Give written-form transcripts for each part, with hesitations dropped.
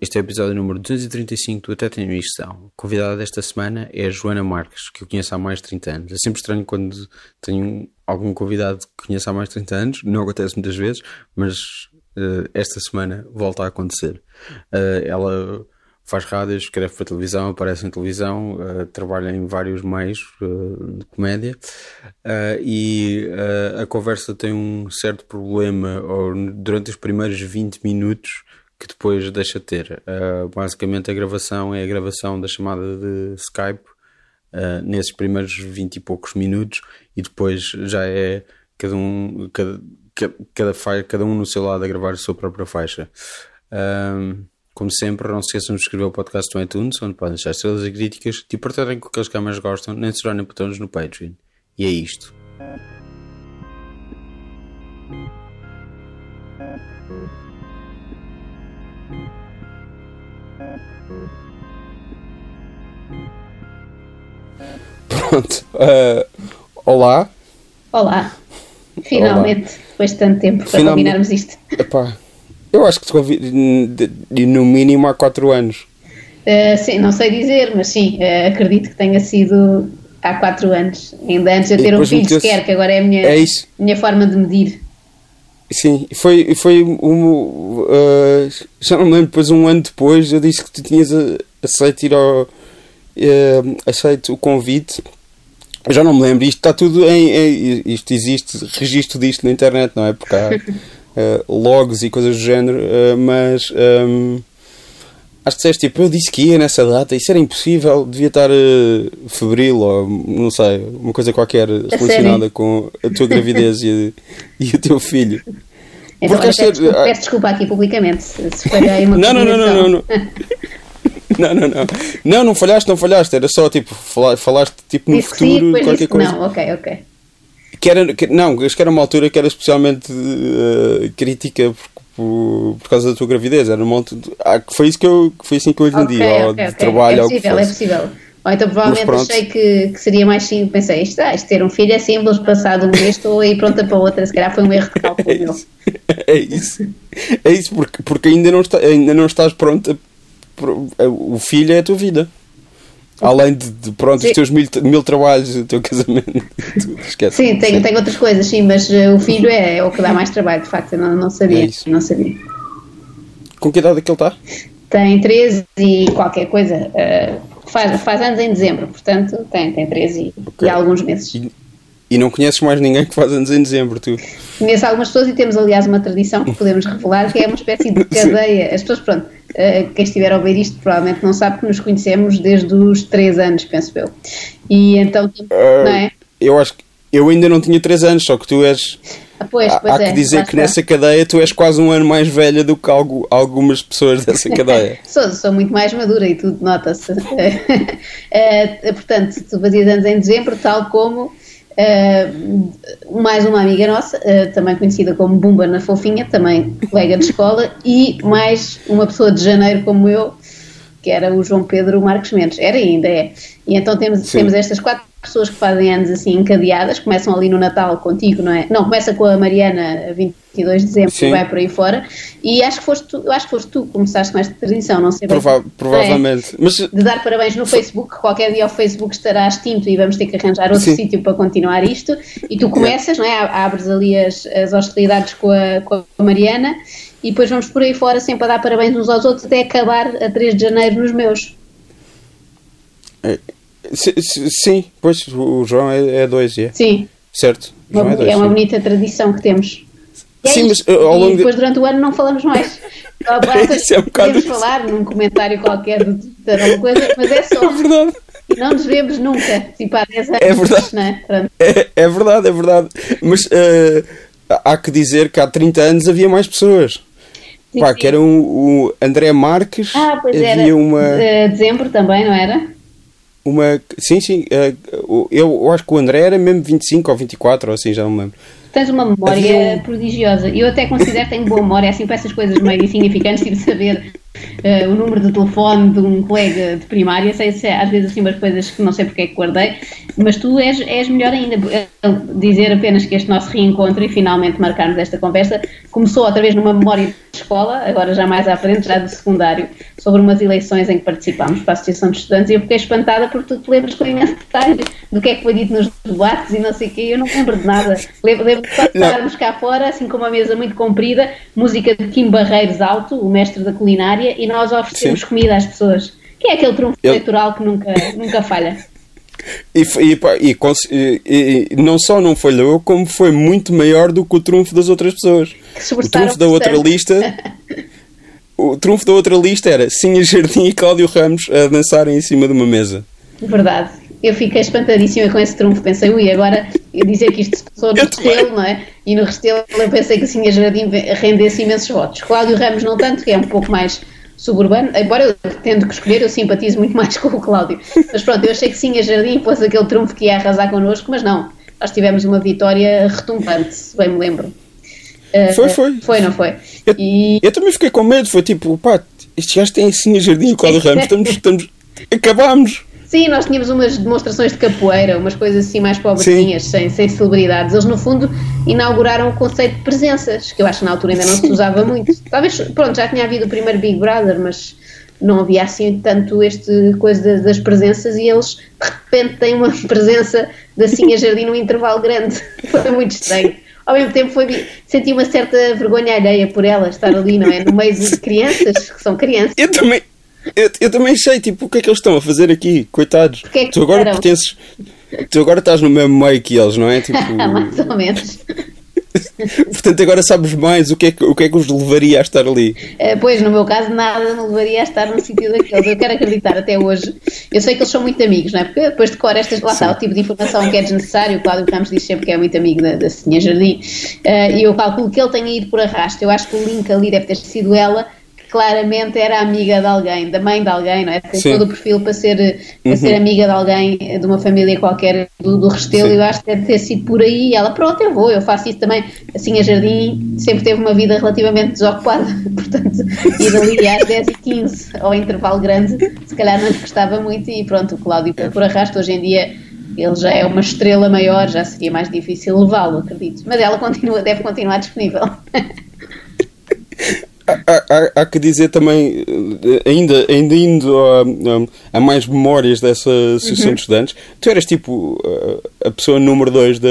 Este é o episódio número 235 do Até Tenho Missão. Convidada desta semana é a Joana Marques, que eu conheço há mais de 30 anos. É sempre estranho quando tenho algum convidado que conheço há mais de 30 anos, não acontece muitas vezes, mas esta semana volta a acontecer. Ela faz rádios, escreve para televisão, aparece em televisão, trabalha em vários meios de comédia e a conversa tem um certo problema durante os primeiros 20 minutos que depois deixa de ter. Basicamente a gravação da chamada de Skype nesses primeiros 20 e poucos minutos, e depois já é cada um no seu lado a gravar a sua própria faixa. Como sempre, não se esqueçam de inscrever o podcast no iTunes, onde podem deixar estrelas e críticas, de partilharem com aqueles que mais gostam, nem se tornem patrões no Patreon. E é isto. Pronto, olá. Olá, finalmente, olá. Depois de tanto tempo para combinarmos isto. Epá, eu acho que te convido no mínimo há 4 anos. Sim, não sei dizer, mas sim, acredito que tenha sido há 4 anos, ainda antes de eu ter um filho sequer, que agora é a minha forma de medir. Sim, foi já não lembro, depois um ano depois eu disse que tu tinhas aceito aceito o convite. Eu já não me lembro, isto está tudo isto existe, registro disto na internet, não é? Porque há logs e coisas do género, mas acho que disseste tipo, eu disse que ia nessa data, isso era impossível, devia estar febril ou não sei, uma coisa qualquer relacionada com a tua gravidez e o teu filho. Então, peço desculpa aqui publicamente se falhei uma coisa. Não. Não falhaste, era só tipo, falaste tipo no futuro, qualquer coisa. Não, ok. Acho que era uma altura que era especialmente crítica por causa da tua gravidez, era um monte de... foi assim que eu entendi, de trabalho. É possível. Ou então provavelmente achei que seria mais simples, pensei, isto ter um filho é simples, passado um mês estou aí pronta para outra, se calhar foi um erro de cálculo meu. É isso, porque ainda não estás pronta. O filho é a tua vida. Além de pronto, sim, os teus mil trabalhos, o teu casamento, esquece. Sim, tem outras coisas, sim, mas o filho é o que dá mais trabalho, de facto. Eu não sabia. Não sabia. Com que idade é que ele está? Tem 13 e qualquer coisa. Faz anos em dezembro, portanto tem 13 e há alguns meses. E não conheces mais ninguém que faz anos em dezembro, tu? Conheço algumas pessoas e temos, aliás, uma tradição que podemos revelar, que é uma espécie de cadeia. As pessoas, pronto, quem estiver a ouvir isto provavelmente não sabe que nos conhecemos desde os 3 anos, penso eu. E então, não é? Eu acho que eu ainda não tinha 3 anos, só que tu és... Pois há que dizer que nessa cadeia tu és quase um ano mais velha do que algumas pessoas dessa cadeia. Sou muito mais madura e tudo, nota-se. Portanto, tu fazias anos em dezembro, tal como... mais uma amiga nossa, também conhecida como Bumba na Fofinha, também colega de escola, e mais uma pessoa de janeiro como eu, que era o João Pedro Marcos Mendes, era e ainda é. E então temos estas 4 pessoas que fazem anos assim encadeadas, começam ali no Natal contigo, não é? Não, começa com a Mariana, 22 de dezembro, sim, e vai por aí fora, e acho que foste tu que começaste com esta tradição, não sei bem. Provavelmente. É? Mas... de dar parabéns no Facebook, qualquer dia o Facebook estará extinto e vamos ter que arranjar outro sítio para continuar isto, e tu começas, não é? Abres ali as hostilidades com a Mariana, e depois vamos por aí fora sempre a dar parabéns uns aos outros até acabar a 3 de janeiro nos meus. Sim, pois o João é 2, é? Sim. Certo, João é 2. É uma bonita tradição que temos. Sim, mas ao longo depois durante o ano não falamos mais. Isso é um bocado. Podemos falar num comentário qualquer de alguma coisa, mas é só. É verdade. Não nos vemos nunca, tipo há 10 anos. É verdade. Não é? É verdade. Mas há que dizer que há 30 anos havia mais pessoas. Sim, pá, sim. Que era o André Marques. Ah, pois havia era. Dezembro também, não era? Sim, eu acho que o André era mesmo 25 ou 24, ou assim, já não me lembro. Tens uma memória prodigiosa, eu até considero que tenho boa memória, assim, para essas coisas meio insignificantes, tipo saber o número de telefone de um colega de primária, sei se às vezes assim umas coisas que não sei porque é que guardei, mas tu és melhor ainda. Dizer apenas que este nosso reencontro e finalmente marcarmos esta conversa começou outra vez numa memória de escola, agora já mais à frente, já do secundário, sobre umas eleições em que participámos para a Associação de Estudantes, e eu fiquei espantada porque tu te lembras com imenso detalhe do que é que foi dito nos debates e não sei o quê, eu não lembro de nada. Lembro-me só de estarmos cá fora, assim com uma mesa muito comprida, música de Kim Barreiros alto, o mestre da culinária, e nós oferecemos comida às pessoas, que é aquele trunfo eleitoral que nunca falha. E não só não falhou, como foi muito maior do que o trunfo das outras pessoas. O trunfo da outra lista, o trunfo da outra lista era Cinha Jardim e Cláudio Ramos a dançarem em cima de uma mesa. Verdade, eu fiquei espantadíssima com esse trunfo, pensei, ui, agora dizer que isto se passou no Restelo, não é? E no Restelo eu pensei que Cinha Jardim rendesse imensos votos. Cláudio Ramos não tanto, que é um pouco mais suburbano, embora eu tendo que escolher, eu simpatizo muito mais com o Cláudio, mas pronto, eu achei que Cinha Jardim fosse aquele trunfo que ia arrasar connosco, mas não, nós tivemos uma vitória retumbante, se bem me lembro. Foi, não foi? Eu também fiquei com medo, foi tipo, pá, estes gajos têm Cinha Jardim e o Cláudio Ramos, estamos acabámos. Sim, nós tínhamos umas demonstrações de capoeira, umas coisas assim mais pobrezinhas, sem celebridades. Eles, no fundo, inauguraram o conceito de presenças, que eu acho que na altura ainda não se usava muito. Talvez, pronto, já tinha havido o primeiro Big Brother, mas não havia assim tanto este coisa das presenças, e eles, de repente, têm uma presença da Cinha Jardim num intervalo grande. Foi muito estranho. Ao mesmo tempo, senti uma certa vergonha alheia por ela estar ali, não é? No meio de crianças, que são crianças. Eu também sei, tipo, o que é que eles estão a fazer aqui, coitados? É que tu agora estás no mesmo meio que eles, não é? Tipo, mais ou menos. Portanto, agora sabes mais o que é que os levaria a estar ali. Pois, no meu caso, nada me levaria a estar no sítio daqueles. Eu quero acreditar até hoje. Eu sei que eles são muito amigos, não é? Porque depois decoro estas, lá está, o tipo de informação que é desnecessário. O Cláudio Ramos diz sempre que é muito amigo da Cinha Jardim. E eu calculo que ele tenha ido por arrasto. Eu acho que o link ali deve ter sido ela. Claramente era amiga de alguém, da mãe de alguém, não é? Tem todo o perfil para ser amiga de alguém, de uma família qualquer do Restelo. Eu acho que deve ter sido por aí. Ela, pronto, eu faço isso também. Assim, a Jardim sempre teve uma vida relativamente desocupada, portanto, ir ali às 10h15 ao intervalo grande, se calhar não lhe gostava muito. E pronto, o Cláudio, por arrasto, hoje em dia ele já é uma estrela maior, já seria mais difícil levá-lo, acredito. Mas ela deve continuar disponível. Há que dizer também, ainda indo a mais memórias dessa associação de estudantes, tu eras tipo a pessoa número 2 da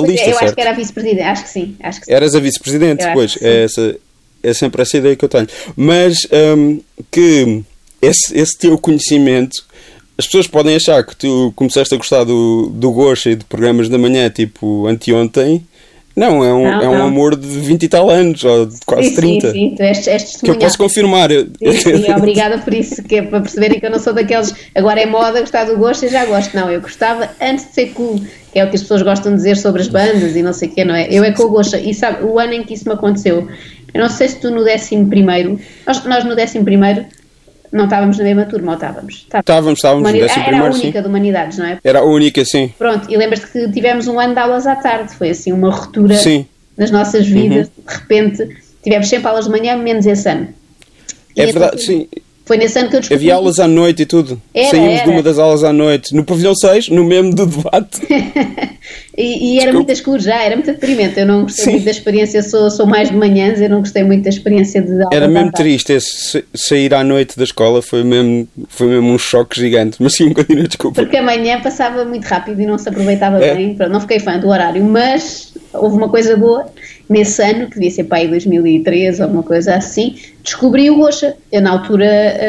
lista, certo? Eu acho que era a vice-presidente, acho que sim. Eras a vice-presidente, pois, é sempre essa ideia que eu tenho. Mas que esse teu conhecimento, as pessoas podem achar que tu começaste a gostar do Gocha e de programas da manhã, tipo anteontem. Não, é um amor de 20 e tal anos, ou de quase 30. Sim, tu és testemunha. Que eu posso confirmar. Sim, obrigada por isso, que é para perceberem que eu não sou daqueles, agora é moda gostar do Gosto e já gosto. Não, eu gostava antes de ser cool, que é o que as pessoas gostam de dizer sobre as bandas e não sei o quê, não é? Eu é com o Gosto, e sabe, o ano em que isso me aconteceu, eu não sei se tu no 11º, nós no 11º, não estávamos na mesma turma, ou estávamos? Estávamos. Era a única de Humanidades, não é? Era a única, sim. Pronto, e lembras-te que tivemos um ano de aulas à tarde, foi assim uma ruptura nas nossas vidas, de repente tivemos sempre aulas de manhã, menos esse ano. É verdade, sim. Foi nesse ano que eu descobri. Havia aulas à noite e tudo. Saímos de uma das aulas à noite, no pavilhão 6, no mesmo do debate. E era muito escuro já, era muito deprimente. Eu não gostei muito da experiência, sou mais de manhãs, eu não gostei muito da experiência de aulas. Era mesmo triste esse sair à noite da escola, foi mesmo um choque gigante. Mas sim, continua, desculpa. Porque amanhã passava muito rápido e não se aproveitava bem. Pronto, não fiquei fã do horário, mas houve uma coisa boa. Nesse ano, que devia ser para aí 2003 ou alguma coisa assim, descobri o Gocha. Eu na altura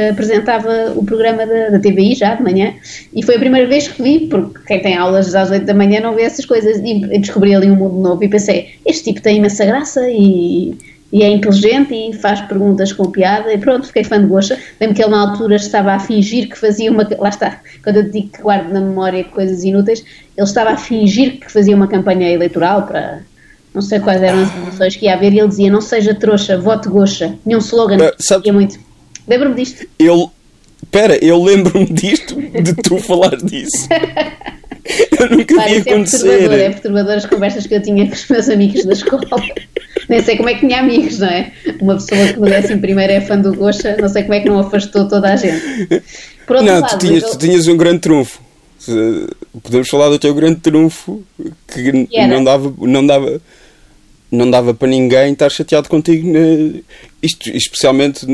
apresentava o programa da TVI já de manhã, e foi a primeira vez que vi, porque quem tem aulas às 8 da manhã não vê essas coisas, e descobri ali um mundo novo e pensei, este tipo tem imensa graça e é inteligente e faz perguntas com piada, e pronto, fiquei fã de Gocha. Lembro que ele na altura estava a fingir que fazia uma... Lá está, quando eu digo que guardo na memória coisas inúteis, ele estava a fingir que fazia uma campanha eleitoral para... Não sei quais eram as emoções que ia haver, e ele dizia, não seja trouxa, vote Gocha. Nenhum slogan, que é muito. Lembro-me disto. Eu lembro-me disto, de tu falar disso. Eu nunca vi acontecer. É perturbador as conversas que eu tinha com os meus amigos da escola. Nem sei como é que tinha amigos, não é? Uma pessoa que no 11º é fã do Gocha, não sei como é que não afastou toda a gente. Por outro lado, tu tinhas um grande trunfo. Podemos falar do teu grande trunfo, que não dava para ninguém estar chateado contigo, isto, especialmente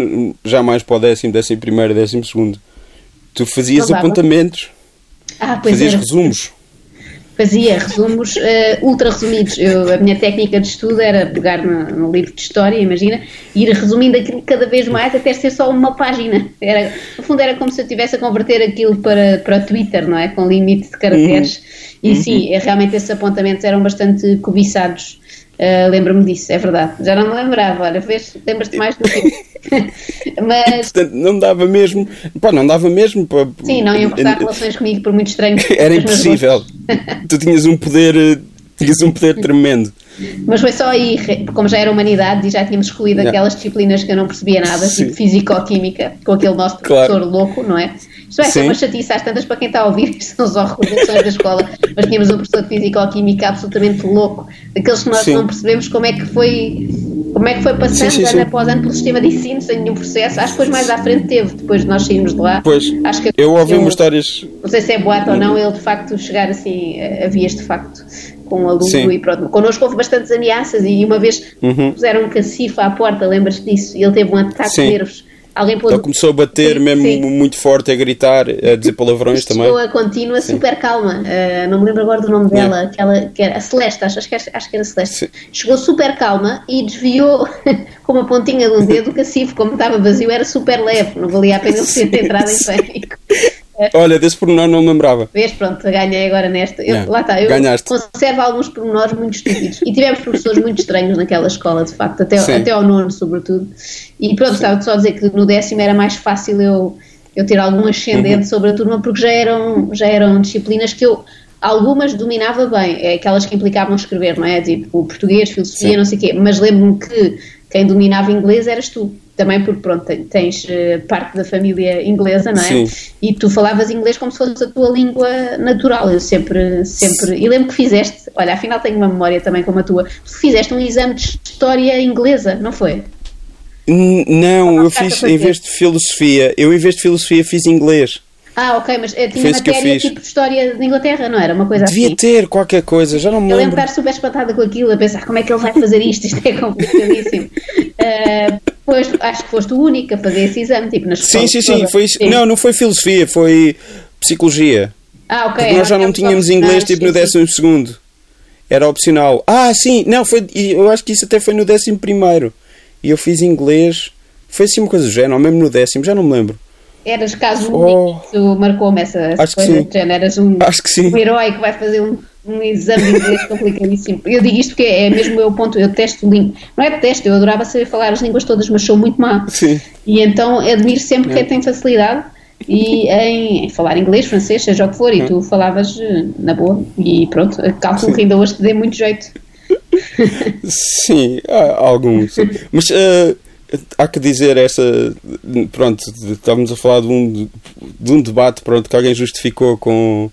jamais para o 10º, 11º, 12º. Tu fazias apontamentos, fazias resumos. Fazia resumos ultra resumidos. A minha técnica de estudo era pegar no livro de história, imagina, e ir resumindo aquilo cada vez mais até ser só uma página. Era, no fundo era como se eu estivesse a converter aquilo para o Twitter, não é? Com limite de caracteres. E sim, realmente esses apontamentos eram bastante cobiçados. Lembro-me disso, é verdade. Já não me lembrava, olha, vês, lembras-te mais do que mas... Portanto, não dava mesmo para... Sim, não iam cortar relações comigo por muito estranho. Era impossível. Tu tinhas um poder tremendo. Mas foi só aí, como já era humanidade e já tínhamos escolhido aquelas disciplinas que eu não percebia nada, tipo físico-química, com aquele nosso professor louco, não é? Isto é uma chatice às tantas para quem está a ouvir, isto são só recordações da escola, mas tínhamos um professor de físico-química absolutamente louco, daqueles que nós não percebemos como é que foi passando ano após ano pelo sistema de ensino, sem nenhum processo. Acho que depois mais à frente teve, depois de nós sairmos de lá. Pois, acho que eu ouvi histórias... Não sei se é boato ou não, ele de facto chegar assim a vias de facto... com um aluno e pronto. Connosco houve bastantes ameaças e uma vez puseram um cacifo à porta, lembras-te disso? Ele teve um ataque de nervos. Alguém pôs... Ele começou a bater mesmo muito forte, a gritar, a dizer palavrões também. Estou a contínua, super calma. Não me lembro agora do nome dela, que era a Celeste, acho que era a Celeste. Sim. Chegou super calma e desviou com uma pontinha de um dedo o cacifo, como estava vazio, era super leve, não valia a pena ele ter entrado em pânico. Olha, desse pormenor não me lembrava. Vês, pronto, ganhei agora nesta. Lá está, eu conservo alguns pormenores muito estúpidos. E tivemos professores muito estranhos naquela escola, de facto, até ao 9º, sobretudo. E pronto, estava só a dizer que no 10º era mais fácil eu ter algum ascendente sobre a turma, porque já eram disciplinas que eu, algumas, dominava bem. Aquelas que implicavam escrever, não é? Tipo, português, filosofia, não sei o quê. Mas lembro-me que quem dominava inglês eras tu. Também porque, pronto, tens parte da família inglesa, não é? Sim. E tu falavas inglês como se fosse a tua língua natural. Eu sempre... E lembro que fizeste... Olha, afinal tenho uma memória também como a tua. Tu fizeste um exame de história inglesa, não foi? Não, eu fiz, em vez de filosofia, fiz inglês. Ah, ok, mas tinha matéria tipo História de Inglaterra, não era? Uma coisa assim. Devia ter qualquer coisa, já não me lembro. Eu lembro de estar super espantada com aquilo, a pensar como é que ele vai fazer isto, isto é complicadíssimo. Pois, acho que foste o único a fazer esse exame, tipo nas escolas. Sim, foi isso. Não foi filosofia, foi psicologia. Ah, ok. Porque nós já não tínhamos inglês tipo no 12º. Era opcional. Ah, sim, não, foi, eu acho que isso até foi no 11º. E eu fiz inglês, foi assim uma coisa do género, mesmo no 10º, já não me lembro. Eras caso único, tu marcou-me essa coisa de género, eras um herói que vai fazer um exame de inglês complicadíssimo. Eu digo isto porque é mesmo o meu ponto, eu detesto língua, não é detesto, eu adorava saber falar as línguas todas, mas sou muito má. Sim. E então admiro sempre quem tem facilidade e em falar inglês, francês, seja o que for, e tu falavas na boa, e pronto, calculo que ainda hoje te dê muito jeito. Sim, há alguns, mas... Há que dizer essa... Pronto, estávamos a falar de um debate, pronto, que alguém justificou com...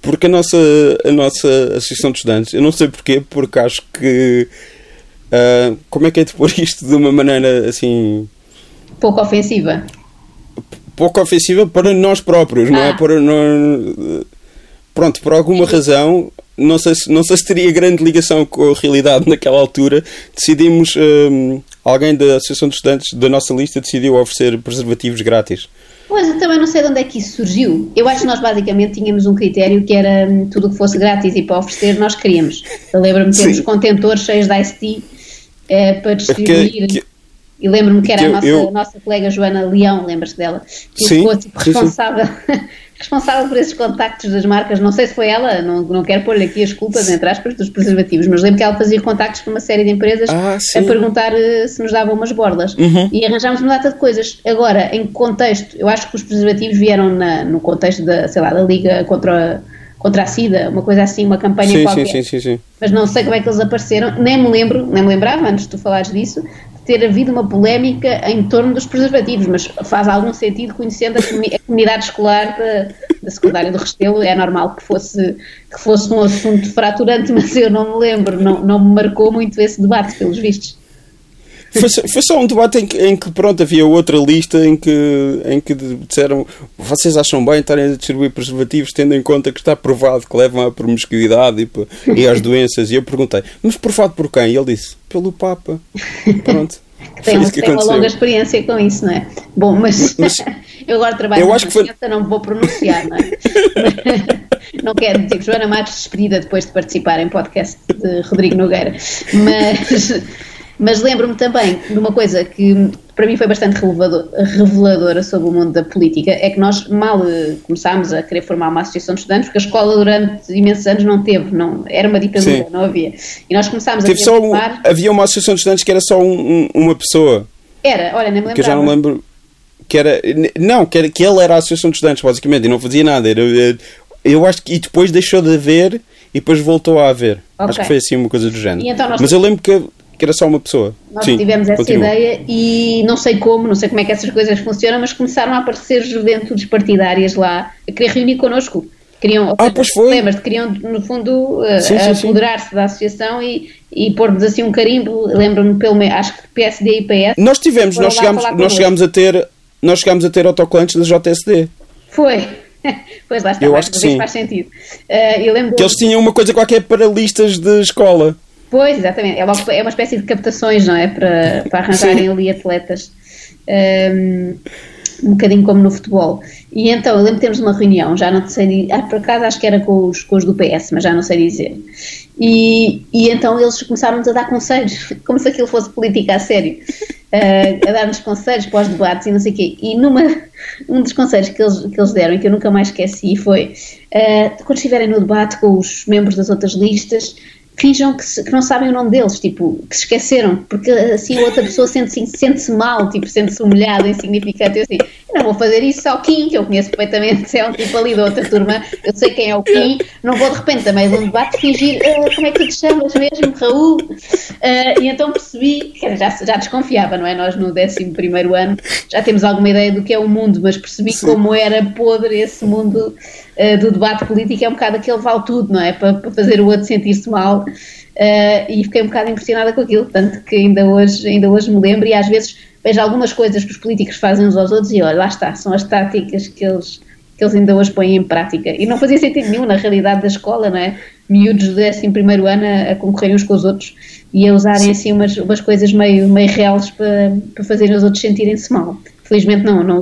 Porque a nossa Associação de Estudantes, eu não sei porquê, porque acho que... como é que é de pôr isto de uma maneira, assim... Pouco ofensiva. Pouco ofensiva para nós próprios, não é? Para nós, pronto, por alguma razão, não sei se teria grande ligação com a realidade naquela altura, decidimos... Alguém da Associação de Estudantes da nossa lista decidiu oferecer preservativos grátis. Pois, eu também não sei de onde é que isso surgiu. Eu acho que nós basicamente tínhamos um critério que era tudo o que fosse grátis e para oferecer nós queríamos. Eu lembro-me de termos contentores cheios de ICT para distribuir... E lembro-me que era a nossa colega Joana Leão, lembras-te dela? Que ficou tipo, responsável por esses contactos das marcas. Não sei se foi ela, não quero pôr-lhe aqui as culpas, entre aspas, dos preservativos, mas lembro que ela fazia contactos com uma série de empresas a perguntar se nos davam umas borlas. E arranjámos uma data de coisas. Agora, em contexto, eu acho que os preservativos vieram no contexto da, sei lá, da Liga contra a SIDA, uma coisa assim, uma campanha qualquer. Sim. Mas não sei como é que eles apareceram, nem me lembrava, antes de tu falares disso, ter havido uma polémica em torno dos preservativos, mas faz algum sentido conhecendo a comunidade escolar da secundária do Restelo, é normal que fosse um assunto fraturante, mas eu não me lembro, não me marcou muito esse debate, pelos vistos. Foi só um debate em que pronto, havia outra lista em que disseram: vocês acham bem estarem a distribuir preservativos tendo em conta que está provado que levam à promiscuidade e às doenças? E eu perguntei: mas provado por quem? E ele disse: pelo Papa. Pronto. Tem uma longa experiência com isso, não é? Bom, mas eu agora trabalho na ciência, não vou pronunciar, não é? Não quero dizer que Joana Marques despedida depois de participar em podcast de Rodrigo Nogueira, mas lembro-me também de uma coisa que para mim foi bastante reveladora sobre o mundo da política, é que nós mal começámos a querer formar uma associação de estudantes, porque a escola durante imensos anos não teve, era uma ditadura, não havia. E nós começámos havia uma associação de estudantes que era só uma pessoa. Olha, nem me lembro. Que eu já não lembro. Que ele era a associação de estudantes, basicamente, e não fazia nada. Eu acho que depois deixou de haver e depois voltou a haver. Okay. Acho que foi assim uma coisa do género. Então mas eu lembro que era só uma pessoa. Nós tivemos essa ideia e não sei como é que essas coisas funcionam, mas começaram a aparecer juventudes partidárias lá a querer reunir connosco. Queriam, no fundo, apoderar-se da associação e pôr-nos assim um carimbo, lembro-me, acho que PSD e PS. Nós chegámos a ter autocolantes da JSD. Foi. Pois lá está, eu acho que sim. Faz sentido. Eu lembro que eles tinham uma coisa qualquer para listas de escola. Pois, exatamente. É uma espécie de captações, não é? Para arranjarem ali atletas. Um bocadinho como no futebol. E então, eu lembro de termos uma reunião, já não sei... por acaso acho que era com os do PS, mas já não sei dizer. E então eles começaram-nos a dar conselhos, como se aquilo fosse política a sério. A dar-nos conselhos para os debates e não sei o quê. E um dos conselhos que eles deram e que eu nunca mais esqueci foi: quando estiverem no debate com os membros das outras listas, finjam que não sabem o nome deles, tipo, que se esqueceram, porque assim a outra pessoa sente-se mal, tipo, sente-se humilhada, insignificante. Eu assim, não vou fazer isso, só o Kim, que eu conheço perfeitamente, é um tipo ali da outra turma, eu sei quem é o Kim, não vou de repente também de um debate fingir, como é que tu te chamas mesmo, Raul? E então percebi, já desconfiava, não é? Nós no 11º ano já temos alguma ideia do que é o mundo, mas percebi como era podre esse mundo do debate político, é um bocado aquele vale tudo, não é? Para fazer o outro sentir-se mal. E fiquei um bocado impressionada com aquilo, tanto que ainda hoje me lembro e às vezes vejo algumas coisas que os políticos fazem uns aos outros e olha, lá está, são as táticas que eles ainda hoje põem em prática. E não fazia sentido nenhum na realidade da escola, não é? Miúdos do 11º ano a concorrerem uns com os outros e a usarem assim umas coisas meio reais para fazerem os outros sentirem-se mal. Felizmente não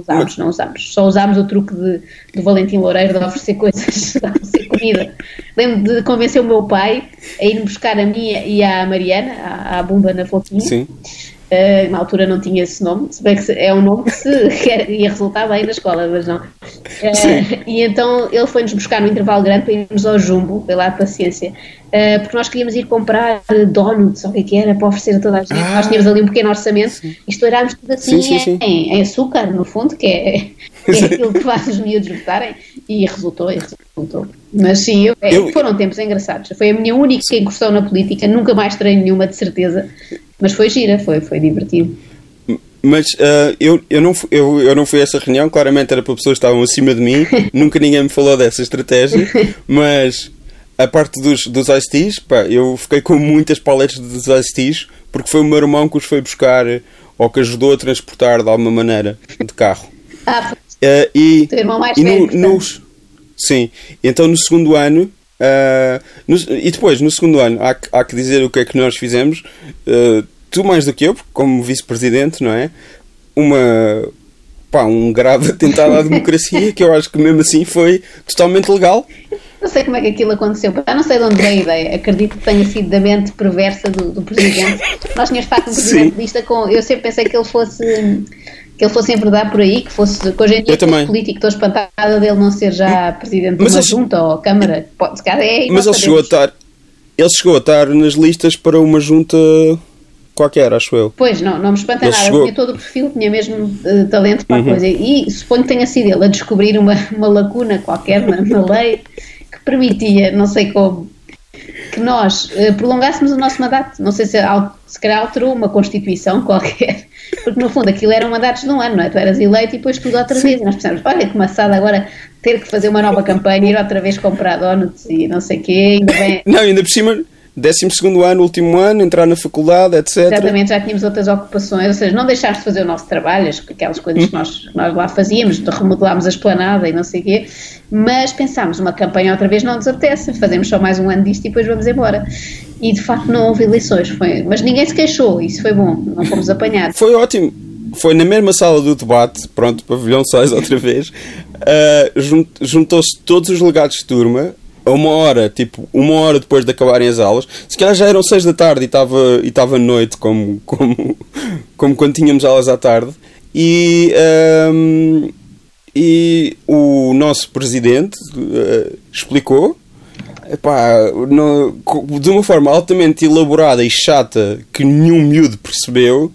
usámos. Só usámos o truque do Valentim Loureiro de oferecer coisas, de oferecer comida. Lembro de convencer o meu pai a ir buscar a minha e à Mariana, à Bumba na Fofinha. Sim. Na altura não tinha esse nome, se bem que é um nome que ia resultar bem na escola, mas não. E então ele foi-nos buscar no intervalo grande para irmos ao Jumbo, pela paciência, porque nós queríamos ir comprar donuts, ou o que era, para oferecer a toda a gente. Nós tínhamos ali um pequeno orçamento, sim. E estourámos tudo assim em açúcar, no fundo, que é aquilo que faz os miúdos votarem, e resultou. Mas sim, foram tempos engraçados. Foi a minha única incursão na política, nunca mais terei nenhuma, de certeza. Mas foi gira, foi divertido. Mas eu não fui a essa reunião, claramente era para pessoas que estavam acima de mim, nunca ninguém me falou dessa estratégia, mas a parte dos ICTs, pá, eu fiquei com muitas paletas dos ICTs, porque foi o meu irmão que os foi buscar, ou que ajudou a transportar de alguma maneira, de carro. O teu irmão mais velho, sim, então no segundo ano... e depois, no segundo ano, há que dizer o que é que nós fizemos. Tu mais do que eu, porque como vice-presidente, não é? Um grave atentado à democracia que eu acho que mesmo assim foi totalmente legal. Não sei como é que aquilo aconteceu, não sei de onde veio a ideia. Acredito que tenha sido da mente perversa do presidente. Nós tínhamos de facto um presidente de lista eu sempre pensei que ele fosse... que ele fosse enverdar por aí, que fosse... Que hoje em dia é político, estou espantada dele não ser já presidente de uma junta ou câmara. Mas ele chegou a estar nas listas para uma junta qualquer, acho eu. Pois, não me espanta nada. Tinha todo o perfil, tinha mesmo talento para a coisa. E suponho que tenha sido ele a descobrir uma lacuna qualquer na lei que permitia, não sei como... que nós prolongássemos o nosso mandato, não sei se calhar alterou uma constituição qualquer, Porque no fundo aquilo eram mandatos de um ano, não é? Tu eras eleito e depois tudo outra vez. E nós pensávamos, olha que maçada agora ter que fazer uma nova campanha, ir outra vez comprar donuts e não sei o quê. Ainda bem... Não, ainda por cima, 12º ano, último ano, entrar na faculdade, etc. Exatamente, já tínhamos outras ocupações, ou seja, não deixámos de fazer o nosso trabalho, aquelas coisas que nós lá fazíamos, remodelámos a esplanada e não sei o quê, mas pensámos, uma campanha outra vez não nos apetece, fazemos só mais um ano disto e depois vamos embora. E de facto não houve eleições, foi, mas ninguém se queixou, isso foi bom, não fomos apanhados. Foi ótimo, foi na mesma sala do debate, pronto, pavilhão 6 outra vez, juntou-se todos os legados de turma, a uma hora depois de acabarem as aulas, se calhar já eram 6 da tarde e estava noite, como quando tínhamos aulas à tarde, e o nosso presidente explicou, epá, não, de uma forma altamente elaborada e chata, que nenhum miúdo percebeu,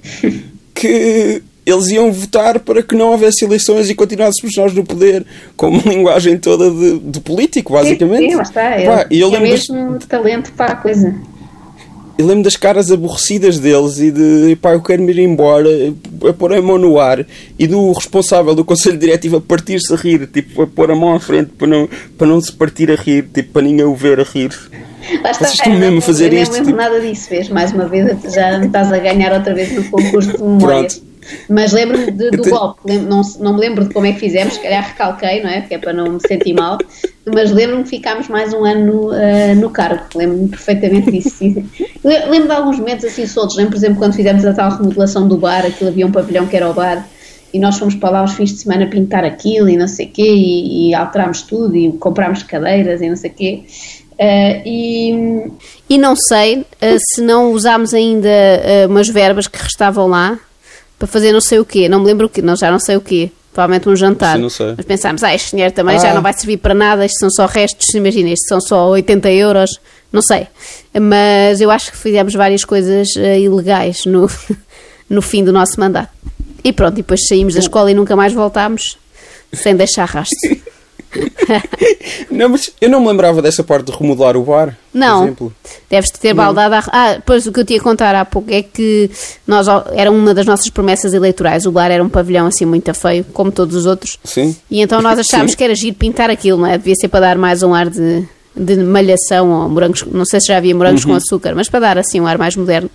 que... eles iam votar para que não houvesse eleições e continuássemos nós no poder, com uma linguagem toda de político, basicamente. Sim, lá está. Eu lembro mesmo de talento para a coisa. Eu lembro das caras aborrecidas deles e de, pá, eu quero me ir embora, a pôr a mão no ar, e do responsável do Conselho Diretivo a partir-se a rir, tipo, a pôr a mão à frente para não se partir a rir, tipo, para ninguém o ver a rir. Lá está, eu mesmo não fazer isto, lembro tipo... nada disso, vês? Mais uma vez, já me estás a ganhar outra vez no concurso de memória. Pronto. Mas lembro-me do golpe, não me lembro de como é que fizemos, se calhar recalquei, não é? Que é para não me sentir mal, mas lembro-me que ficámos mais um ano no cargo, lembro-me perfeitamente disso. Lembro de alguns momentos assim soltos, lembro, por exemplo, quando fizemos a tal remodelação do bar, aquilo havia um pavilhão que era o bar, e nós fomos para lá aos fins de semana pintar aquilo e não sei o quê, e alterámos tudo, e comprámos cadeiras e não sei o quê. E não sei se não usámos ainda umas verbas que restavam lá, para fazer não sei o quê, não me lembro o quê, não, já não sei o quê, provavelmente um jantar. Sim, não sei. Mas pensámos, este dinheiro também já não vai servir para nada, isto são só restos, imagina, isto são só 80 euros, não sei. Mas eu acho que fizemos várias coisas ilegais no fim do nosso mandato. E pronto, depois saímos da escola e nunca mais voltámos, sem deixar rastro. Não, mas eu não me lembrava dessa parte de remodelar o bar, por exemplo. Deves-te ter baldado pois o que eu te ia contar há pouco é que nós, era uma das nossas promessas eleitorais, o bar era um pavilhão assim muito feio, como todos os outros. Sim. E então nós achámos que era giro pintar aquilo, não é? Devia ser para dar mais um ar de malhação ou morangos, não sei se já havia morangos com açúcar, mas para dar assim um ar mais moderno.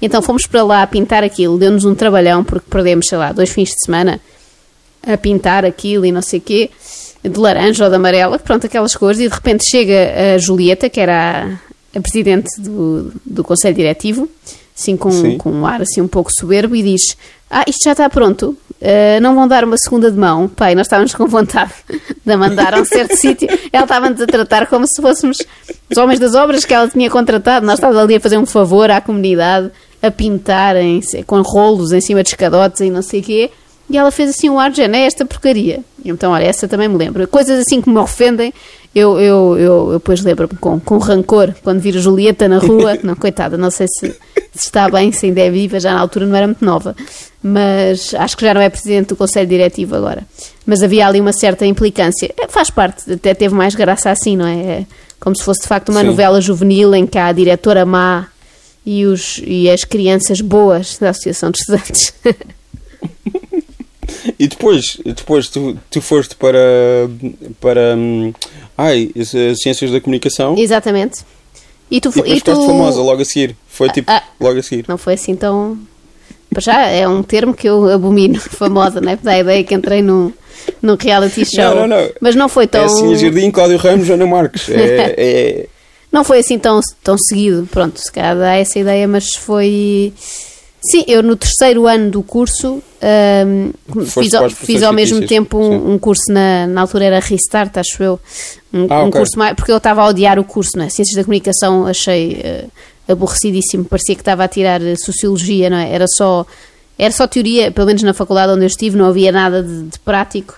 E então fomos para lá pintar aquilo, deu-nos um trabalhão porque perdemos, sei lá, 2 fins de semana a pintar aquilo e não sei o quê, de laranja ou de amarela, pronto, aquelas cores, e de repente chega a Julieta, que era a presidente do Conselho Diretivo, assim com um ar assim um pouco soberbo, e diz, isto já está pronto, não vão dar uma segunda de mão, pai, nós estávamos com vontade de a mandar a um certo sítio, ela estava-nos a tratar como se fôssemos os homens das obras que ela tinha contratado, nós estávamos ali a fazer um favor à comunidade, a pintar com rolos em cima de escadotes e não sei o quê. E ela fez assim um ar de género, é esta porcaria. Então, olha, essa também me lembro. Coisas assim que me ofendem, eu depois lembro-me com rancor, quando vir a Julieta na rua. Não, coitada, não sei se está bem, se ainda é viva, já na altura não era muito nova. Mas acho que já não é presidente do Conselho Diretivo agora. Mas havia ali uma certa implicância. Faz parte, até teve mais graça assim, não é? Como se fosse de facto uma novela juvenil em que há a diretora má e as crianças boas da Associação de Estudantes. E depois tu foste para Ciências da Comunicação. Exatamente. E tu foste famosa logo a seguir. Foi tipo logo a seguir. Não foi assim tão... Já é um termo que eu abomino, famosa, não é? Dá a ideia que entrei num reality show. Não. Mas não foi tão... É Cinha Jardim, Cláudio Ramos, Joana Marques. Não foi assim tão seguido. Pronto, se calhar dá essa ideia, mas foi... Sim, eu no 3º ano do curso fiz ao mesmo tempo um curso, na altura era Restart, acho eu, um curso mais, porque eu estava a odiar o curso, não é? Ciências da Comunicação achei aborrecidíssimo, parecia que estava a tirar Sociologia, não é? Era só teoria, pelo menos na faculdade onde eu estive não havia nada de prático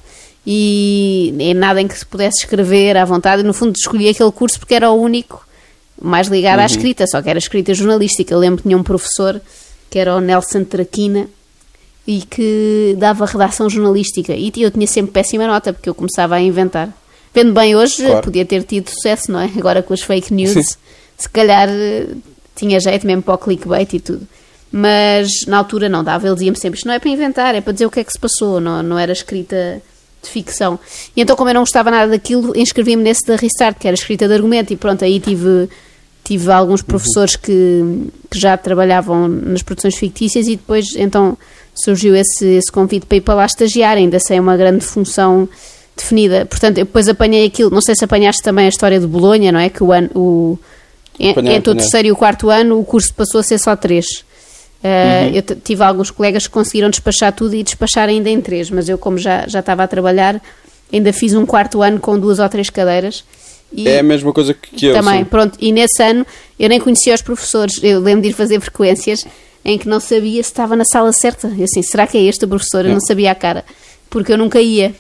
e nada em que se pudesse escrever à vontade, e no fundo escolhi aquele curso porque era o único mais ligado à escrita, só que era escrita jornalística. Eu lembro que tinha um professor que era o Nelson Traquina, e que dava redação jornalística. E eu tinha sempre péssima nota, porque eu começava a inventar. Vendo bem hoje, claro, podia ter tido sucesso, não é? Agora com as fake news, se calhar tinha jeito mesmo para o clickbait e tudo. mas na altura não dava, ele dizia-me sempre, isto não é para inventar, é para dizer o que é que se passou, não era escrita de ficção. E então, como eu não gostava nada daquilo, inscrevi-me nesse da Restart, que era escrita de argumento, e pronto, aí tive alguns professores que já trabalhavam nas produções fictícias, e depois então surgiu esse convite para ir para lá estagiar, ainda sem uma grande função definida. Portanto, eu depois apanhei aquilo, não sei se apanhaste também a história de Bolonha, não é? Que entre o terceiro e o quarto ano o curso passou a ser só 3. Eu tive alguns colegas que conseguiram despachar tudo e despachar ainda em 3, mas eu, como já estava a trabalhar, ainda fiz um quarto ano com 2 ou 3 cadeiras. E é a mesma coisa que eu também, sim. Pronto, e nesse ano eu nem conhecia os professores, eu lembro de ir fazer frequências em que não sabia se estava na sala certa, eu assim, será que é este o professor? Eu não sabia a cara, porque eu nunca ia,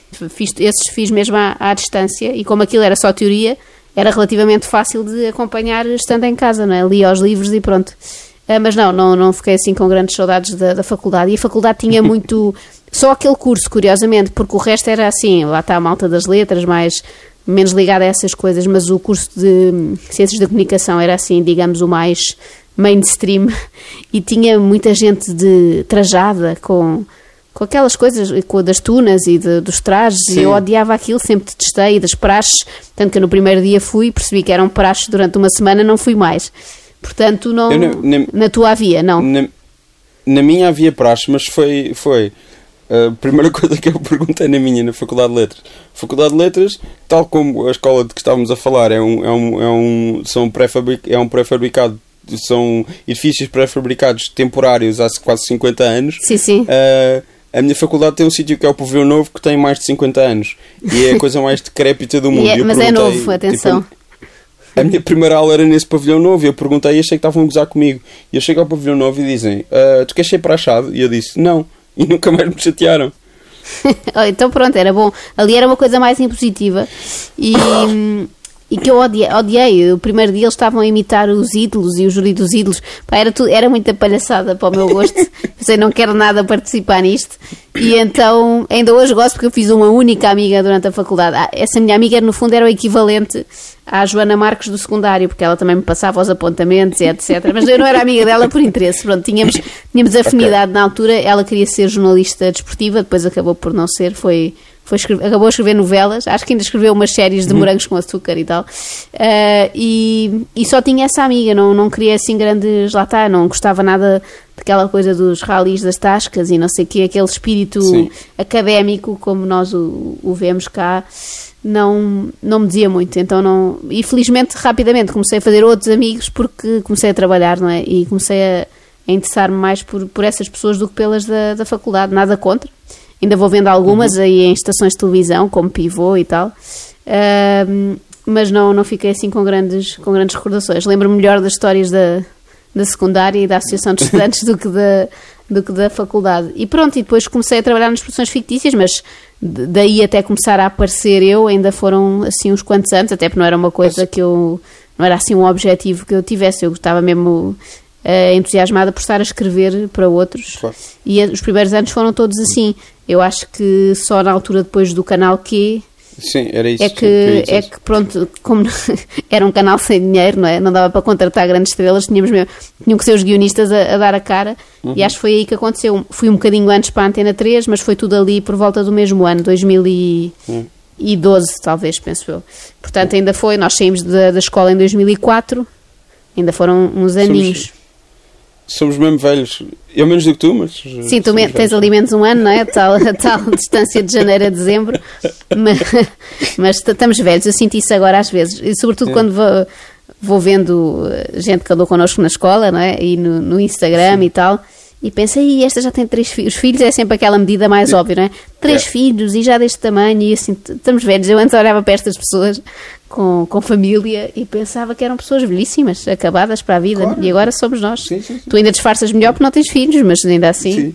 fiz mesmo à distância, e como aquilo era só teoria, era relativamente fácil de acompanhar estando em casa, não é? Lia os livros e pronto. Mas não fiquei assim com grandes saudades da faculdade, e a faculdade tinha muito, só aquele curso, curiosamente, porque o resto era assim, lá está a malta das letras, menos ligada a essas coisas, mas o curso de Ciências da Comunicação era assim, digamos, o mais mainstream, e tinha muita gente de trajada com aquelas coisas, com das tunas e dos trajes. Sim. E eu odiava aquilo, sempre detestei, e das praxes, tanto que eu no primeiro dia fui, percebi que eram praxes durante uma semana, não fui mais, portanto na tua havia, não? Na minha havia praxes, mas foi... A primeira coisa que eu perguntei na Faculdade de Letras. A Faculdade de Letras, tal como a escola de que estávamos a falar, é um pré-fabricado, são edifícios pré-fabricados temporários há quase 50 anos. Sim, sim. A minha faculdade tem um sítio que é o Povoeiro Novo, que tem mais de 50 anos. E é a coisa mais decrépita do mundo. Mas é novo, atenção. Tipo, a minha primeira aula era nesse pavilhão novo, eu perguntei e achei que estavam a gozar comigo. E eu chego ao pavilhão novo e dizem, tu queres ser praxado? E eu disse, não. E nunca mais me chatearam. Então pronto, era bom. Ali era uma coisa mais impositiva. E que eu odiei. O primeiro dia eles estavam a imitar os ídolos e o júri dos ídolos. Pá, era muita palhaçada para o meu gosto. Sei, não quero nada participar nisto. E então, ainda hoje gosto, porque eu fiz uma única amiga durante a faculdade. Essa minha amiga, no fundo, era o equivalente à Joana Marques do secundário, porque ela também me passava os apontamentos, etc. Mas eu não era amiga dela por interesse. Pronto, tínhamos afinidade na altura. Ela queria ser jornalista desportiva, depois acabou por não ser, acabou a escrever novelas, acho que ainda escreveu umas séries de morangos com açúcar e tal, e só tinha essa amiga, não queria assim grandes, lá está, não gostava nada daquela coisa dos ralis das tascas e não sei o quê, aquele espírito Sim. académico como nós o vemos cá, não me dizia muito, então não, e felizmente rapidamente comecei a fazer outros amigos porque comecei a trabalhar, não é, e comecei a interessar-me mais por essas pessoas do que pelas da faculdade, nada contra. Ainda vou vendo algumas aí em estações de televisão, como Pivô e tal. Mas não fiquei assim com grandes recordações. Lembro-me melhor das histórias da secundária e da associação de estudantes do que da faculdade. E pronto, e depois comecei a trabalhar nas produções fictícias, mas daí até começar a aparecer eu, ainda foram assim uns quantos anos, até porque não era uma coisa que eu... Não era assim um objetivo que eu tivesse, eu gostava mesmo... entusiasmada por estar a escrever para outros, claro. E os primeiros anos foram todos assim, eu acho que só na altura depois do canal Q sim, era isso, é que pronto, como era um canal sem dinheiro, não é? Não dava para contratar grandes estrelas, tinham que ser os guionistas a dar a cara, e acho que foi aí que aconteceu, fui um bocadinho antes para a Antena 3, mas foi tudo ali por volta do mesmo ano, 2012 talvez, penso eu, portanto ainda foi, nós saímos da escola em 2004, ainda foram uns aninhos. Somos mesmo velhos. Eu menos do que tu, mas... Sim, tu tens ali menos um ano, não é? A tal distância de janeiro a dezembro. Mas estamos velhos. Eu sinto isso agora às vezes. E sobretudo quando vou vendo gente que andou connosco na escola, não é? E no Instagram Sim. e tal. E penso, aí esta já tem 3 filhos. Os filhos é sempre aquela medida mais Sim. óbvia, não é? 3 filhos e já deste tamanho. E assim, estamos velhos. Eu antes olhava para estas pessoas... Com família e pensava que eram pessoas velhíssimas, acabadas para a vida, claro. E agora somos nós. Sim. Tu ainda disfarças melhor porque não tens filhos, mas ainda assim.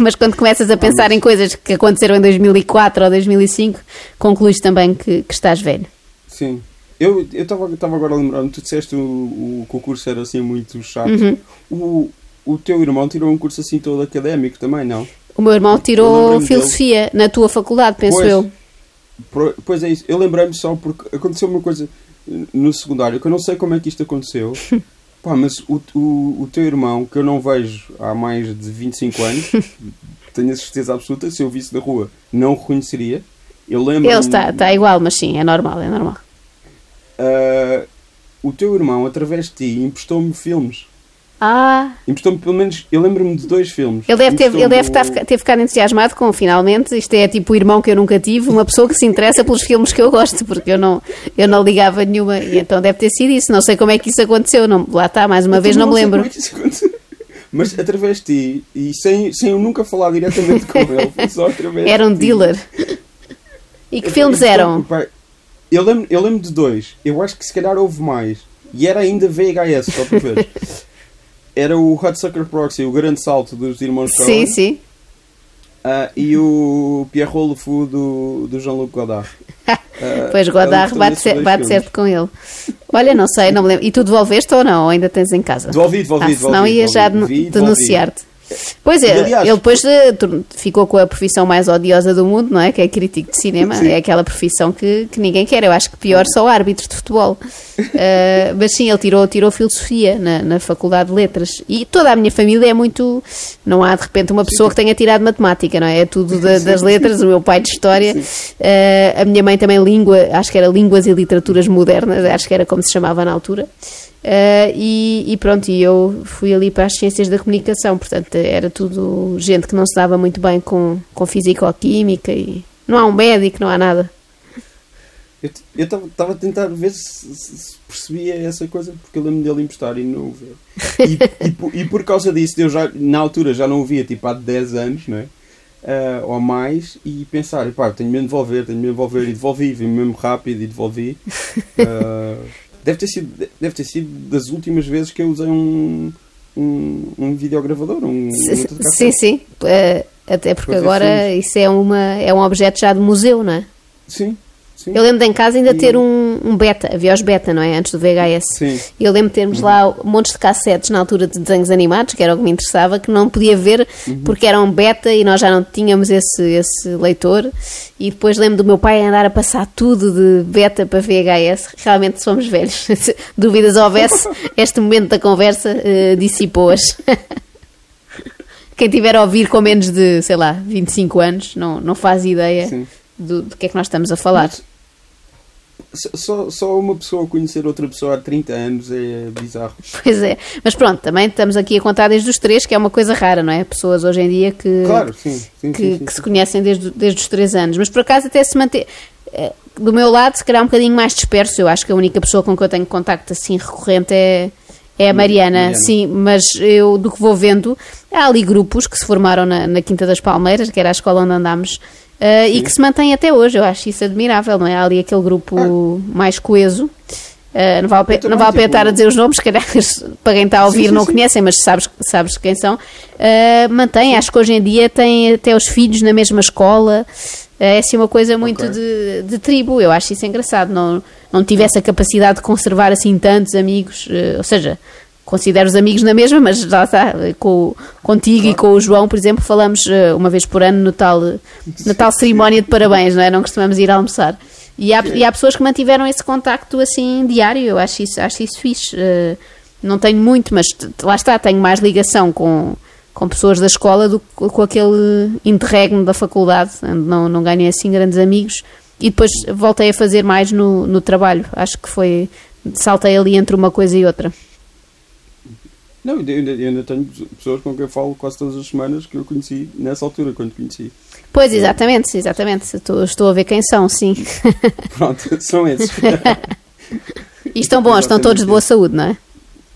Mas quando começas a pensar em coisas que aconteceram em 2004 ou 2005, concluís também que estás velho. Sim. Eu estava agora a lembrar-me, tu disseste que o curso era assim muito chato. O teu irmão tirou um curso assim todo académico também, não? O meu irmão tirou filosofia na tua faculdade, penso eu. Pois é isso, eu lembrei-me só porque aconteceu uma coisa no secundário, que eu não sei como é que isto aconteceu, Pá, mas o teu irmão, que eu não vejo há mais de 25 anos, tenho a certeza absoluta, se eu visse da rua, não o reconheceria. Eu lembro... Ele está igual, mas sim, é normal, é normal. O teu irmão, através de ti, emprestou-me filmes. Ah. Emprestou-me, pelo menos, eu lembro-me de dois filmes. Ele deve, ter ficado entusiasmado com, finalmente, isto é tipo o irmão que eu nunca tive, uma pessoa que se interessa pelos filmes que eu gosto, porque eu não ligava nenhuma, e então deve ter sido isso. Não sei como é que isso aconteceu, não, lá está, mais uma vez não me lembro. Como é que isso aconteceu. Mas através de ti, e sem eu nunca falar diretamente com ele, foi só através. Era um dealer. E que filmes eram? Pai, eu lembro de dois. Eu acho que se calhar houve mais. E era ainda VHS, só para ver. Era o Hudsucker Proxy, o grande salto dos irmãos Coen. Sim, sim. E o Pierrot Le Fou do Jean-Luc Godard. Pois, Godard bate certo com ele. Olha, não sei, não me lembro. E tu devolveste ou não? Ou ainda tens em casa? Devolvi. Senão ia já denunciar-te. Pois é, aliás, ele depois ficou com a profissão mais odiosa do mundo, não é? Que é crítico de cinema, sim. É aquela profissão que ninguém quer, eu acho que pior só árbitro de futebol. Mas sim, ele tirou filosofia na Faculdade de Letras, e toda a minha família é muito, não há de repente uma pessoa que tenha tirado matemática, não é? É tudo das letras, o meu pai de história, a minha mãe também língua, acho que era línguas e literaturas modernas, acho que era como se chamava na altura. E pronto, e eu fui ali para as ciências da comunicação, portanto era tudo gente que não se dava muito bem com físico-química, e não há um médico, não há nada. Eu estava a tentar ver se percebia essa coisa, porque eu lembro dele emprestar e não o via. E por causa disso, eu já na altura já não o via, tipo há 10 anos, não é? Ou mais, e pensar, pá, tenho de me envolver, e devolvi, vi mesmo rápido e devolvi. Deve ter sido das últimas vezes que eu usei um videogravador. Sim. Até porque agora isso é um objeto já de museu, não é? Sim. Eu lembro de em casa ainda ter um beta, havia os beta, não é? Antes do VHS. Sim. Eu lembro de termos lá montes de cassetes na altura de desenhos animados, que era o que me interessava, que não podia ver porque era um beta e nós já não tínhamos esse leitor. E depois lembro do meu pai andar a passar tudo de beta para VHS. Realmente somos velhos. Se dúvidas houvesse, este momento da conversa dissipou-as. Quem tiver a ouvir com menos de, sei lá, 25 anos, não faz ideia. Sim. Do que é que nós estamos a falar. Mas, só uma pessoa conhecer outra pessoa há 30 anos é bizarro. Pois é, mas pronto, também estamos aqui a contar desde os 3, que é uma coisa rara, não é? Pessoas hoje em dia que, claro, sim, que, sim. que se conhecem desde os 3 anos, mas por acaso até se manter... Do meu lado, se calhar um bocadinho mais disperso, eu acho que a única pessoa com que eu tenho contacto assim recorrente é a Mariana, sim, mas eu do que vou vendo, há ali grupos que se formaram na Quinta das Palmeiras, que era a escola onde andámos, e que se mantém até hoje, eu acho isso admirável, não é? Há ali aquele grupo mais coeso, não vale a pena estar a dizer os nomes, se calhar para quem está a ouvir não conhecem, mas sabes quem são, mantém, acho que hoje em dia tem até os filhos na mesma escola, é assim uma coisa muito de tribo, eu acho isso engraçado, não tive essa capacidade de conservar assim tantos amigos, ou seja... Considero os amigos na mesma, mas já está, contigo e com o João, por exemplo, falamos uma vez por ano na tal cerimónia de parabéns, não é? Não costumamos ir almoçar. E há pessoas que mantiveram esse contacto assim diário, eu acho isso fixe. Não tenho muito, mas lá está, tenho mais ligação com pessoas da escola do que com aquele interregno da faculdade, onde não ganhei assim grandes amigos. E depois voltei a fazer mais no trabalho, acho que foi, saltei ali entre uma coisa e outra. Não, eu ainda tenho pessoas com quem eu falo quase todas as semanas que eu conheci nessa altura, quando conheci. Pois, exatamente. Estou a ver quem são, sim. Pronto, são esses. E estão bons, estão todos de boa saúde, não é?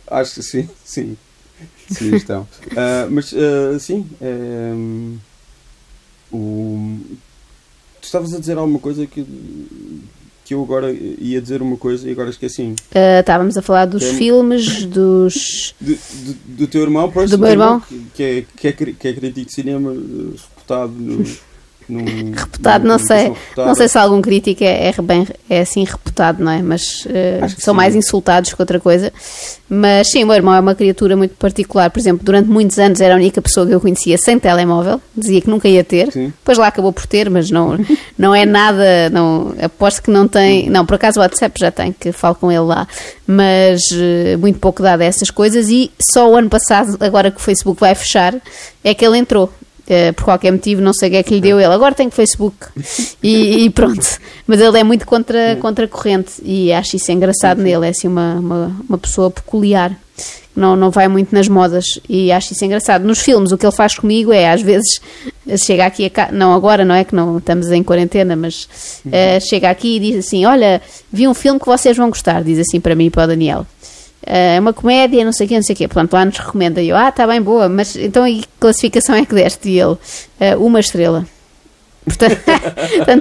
Acho que sim. Sim, estão. Sim, tu estavas a dizer alguma coisa que eu agora ia dizer uma coisa e agora esqueci-me. Estávamos a falar dos filmes, dos... Do teu irmão, pois. Do meu irmão. Que é crítico de cinema, reputado no, Reputado, não sei. Não sei se algum crítico é assim reputado, não é? Mas são mais insultados que outra coisa. Mas sim, o meu irmão é uma criatura muito particular. Por exemplo, durante muitos anos era a única pessoa que eu conhecia sem telemóvel. Dizia que nunca ia ter. Sim. Depois lá acabou por ter, mas não é nada... Não, aposto que não tem... Não, por acaso o WhatsApp já tem, que falo com ele lá. Mas muito pouco dado a essas coisas. E só o ano passado, agora que o Facebook vai fechar, é que ele entrou. Por qualquer motivo, não sei o que é que lhe deu ele. Agora tem Facebook e pronto. Mas ele é muito contra a corrente e acho isso engraçado nele. É assim uma pessoa peculiar. Não vai muito nas modas e acho isso engraçado. Nos filmes, o que ele faz comigo é, às vezes, chega aqui, não agora, não é que não estamos em quarentena, mas chega aqui e diz assim, olha, vi um filme que vocês vão gostar, diz assim para mim e para o Daniel. É uma comédia, não sei o quê, não sei o quê. Portanto, lá nos recomenda. E eu, está bem, boa. Mas então, e que classificação é que deste? E ele, uma estrela. Portanto,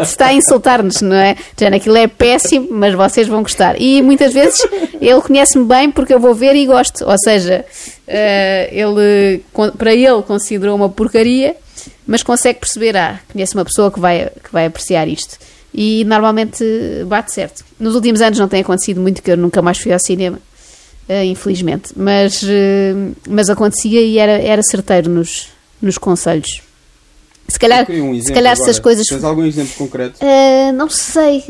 está a insultar-nos, não é? Jana, aquilo é péssimo, mas vocês vão gostar. E muitas vezes ele conhece-me bem porque eu vou ver e gosto. Ou seja, para ele considerou uma porcaria, mas consegue perceber, conhece uma pessoa que vai apreciar isto. E normalmente bate certo. Nos últimos anos não tem acontecido muito, que eu nunca mais fui ao cinema. Infelizmente, mas acontecia e era certeiro nos conselhos. Se calhar essas coisas... Tens algum exemplo concreto? Não sei.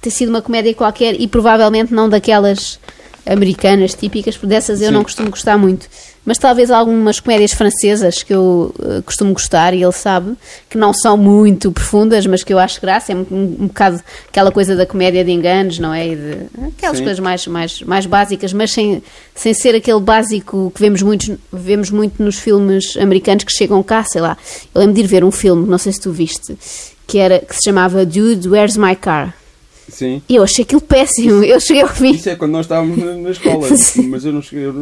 Tem sido uma comédia qualquer e provavelmente não daquelas americanas típicas, dessas eu não costumo gostar muito. Mas talvez algumas comédias francesas que eu costumo gostar, e ele sabe, que não são muito profundas, mas que eu acho graça. É um bocado aquela coisa da comédia de enganos, não é? Aquelas coisas mais básicas, mas sem ser aquele básico que vemos muito nos filmes americanos que chegam cá, sei lá. Eu lembro de ir ver um filme, não sei se tu viste, que se chamava Dude, Where's My Car? Sim. Eu achei aquilo péssimo, eu cheguei ao fim. Isso é quando nós estávamos na escola, mas eu nunca cheguei a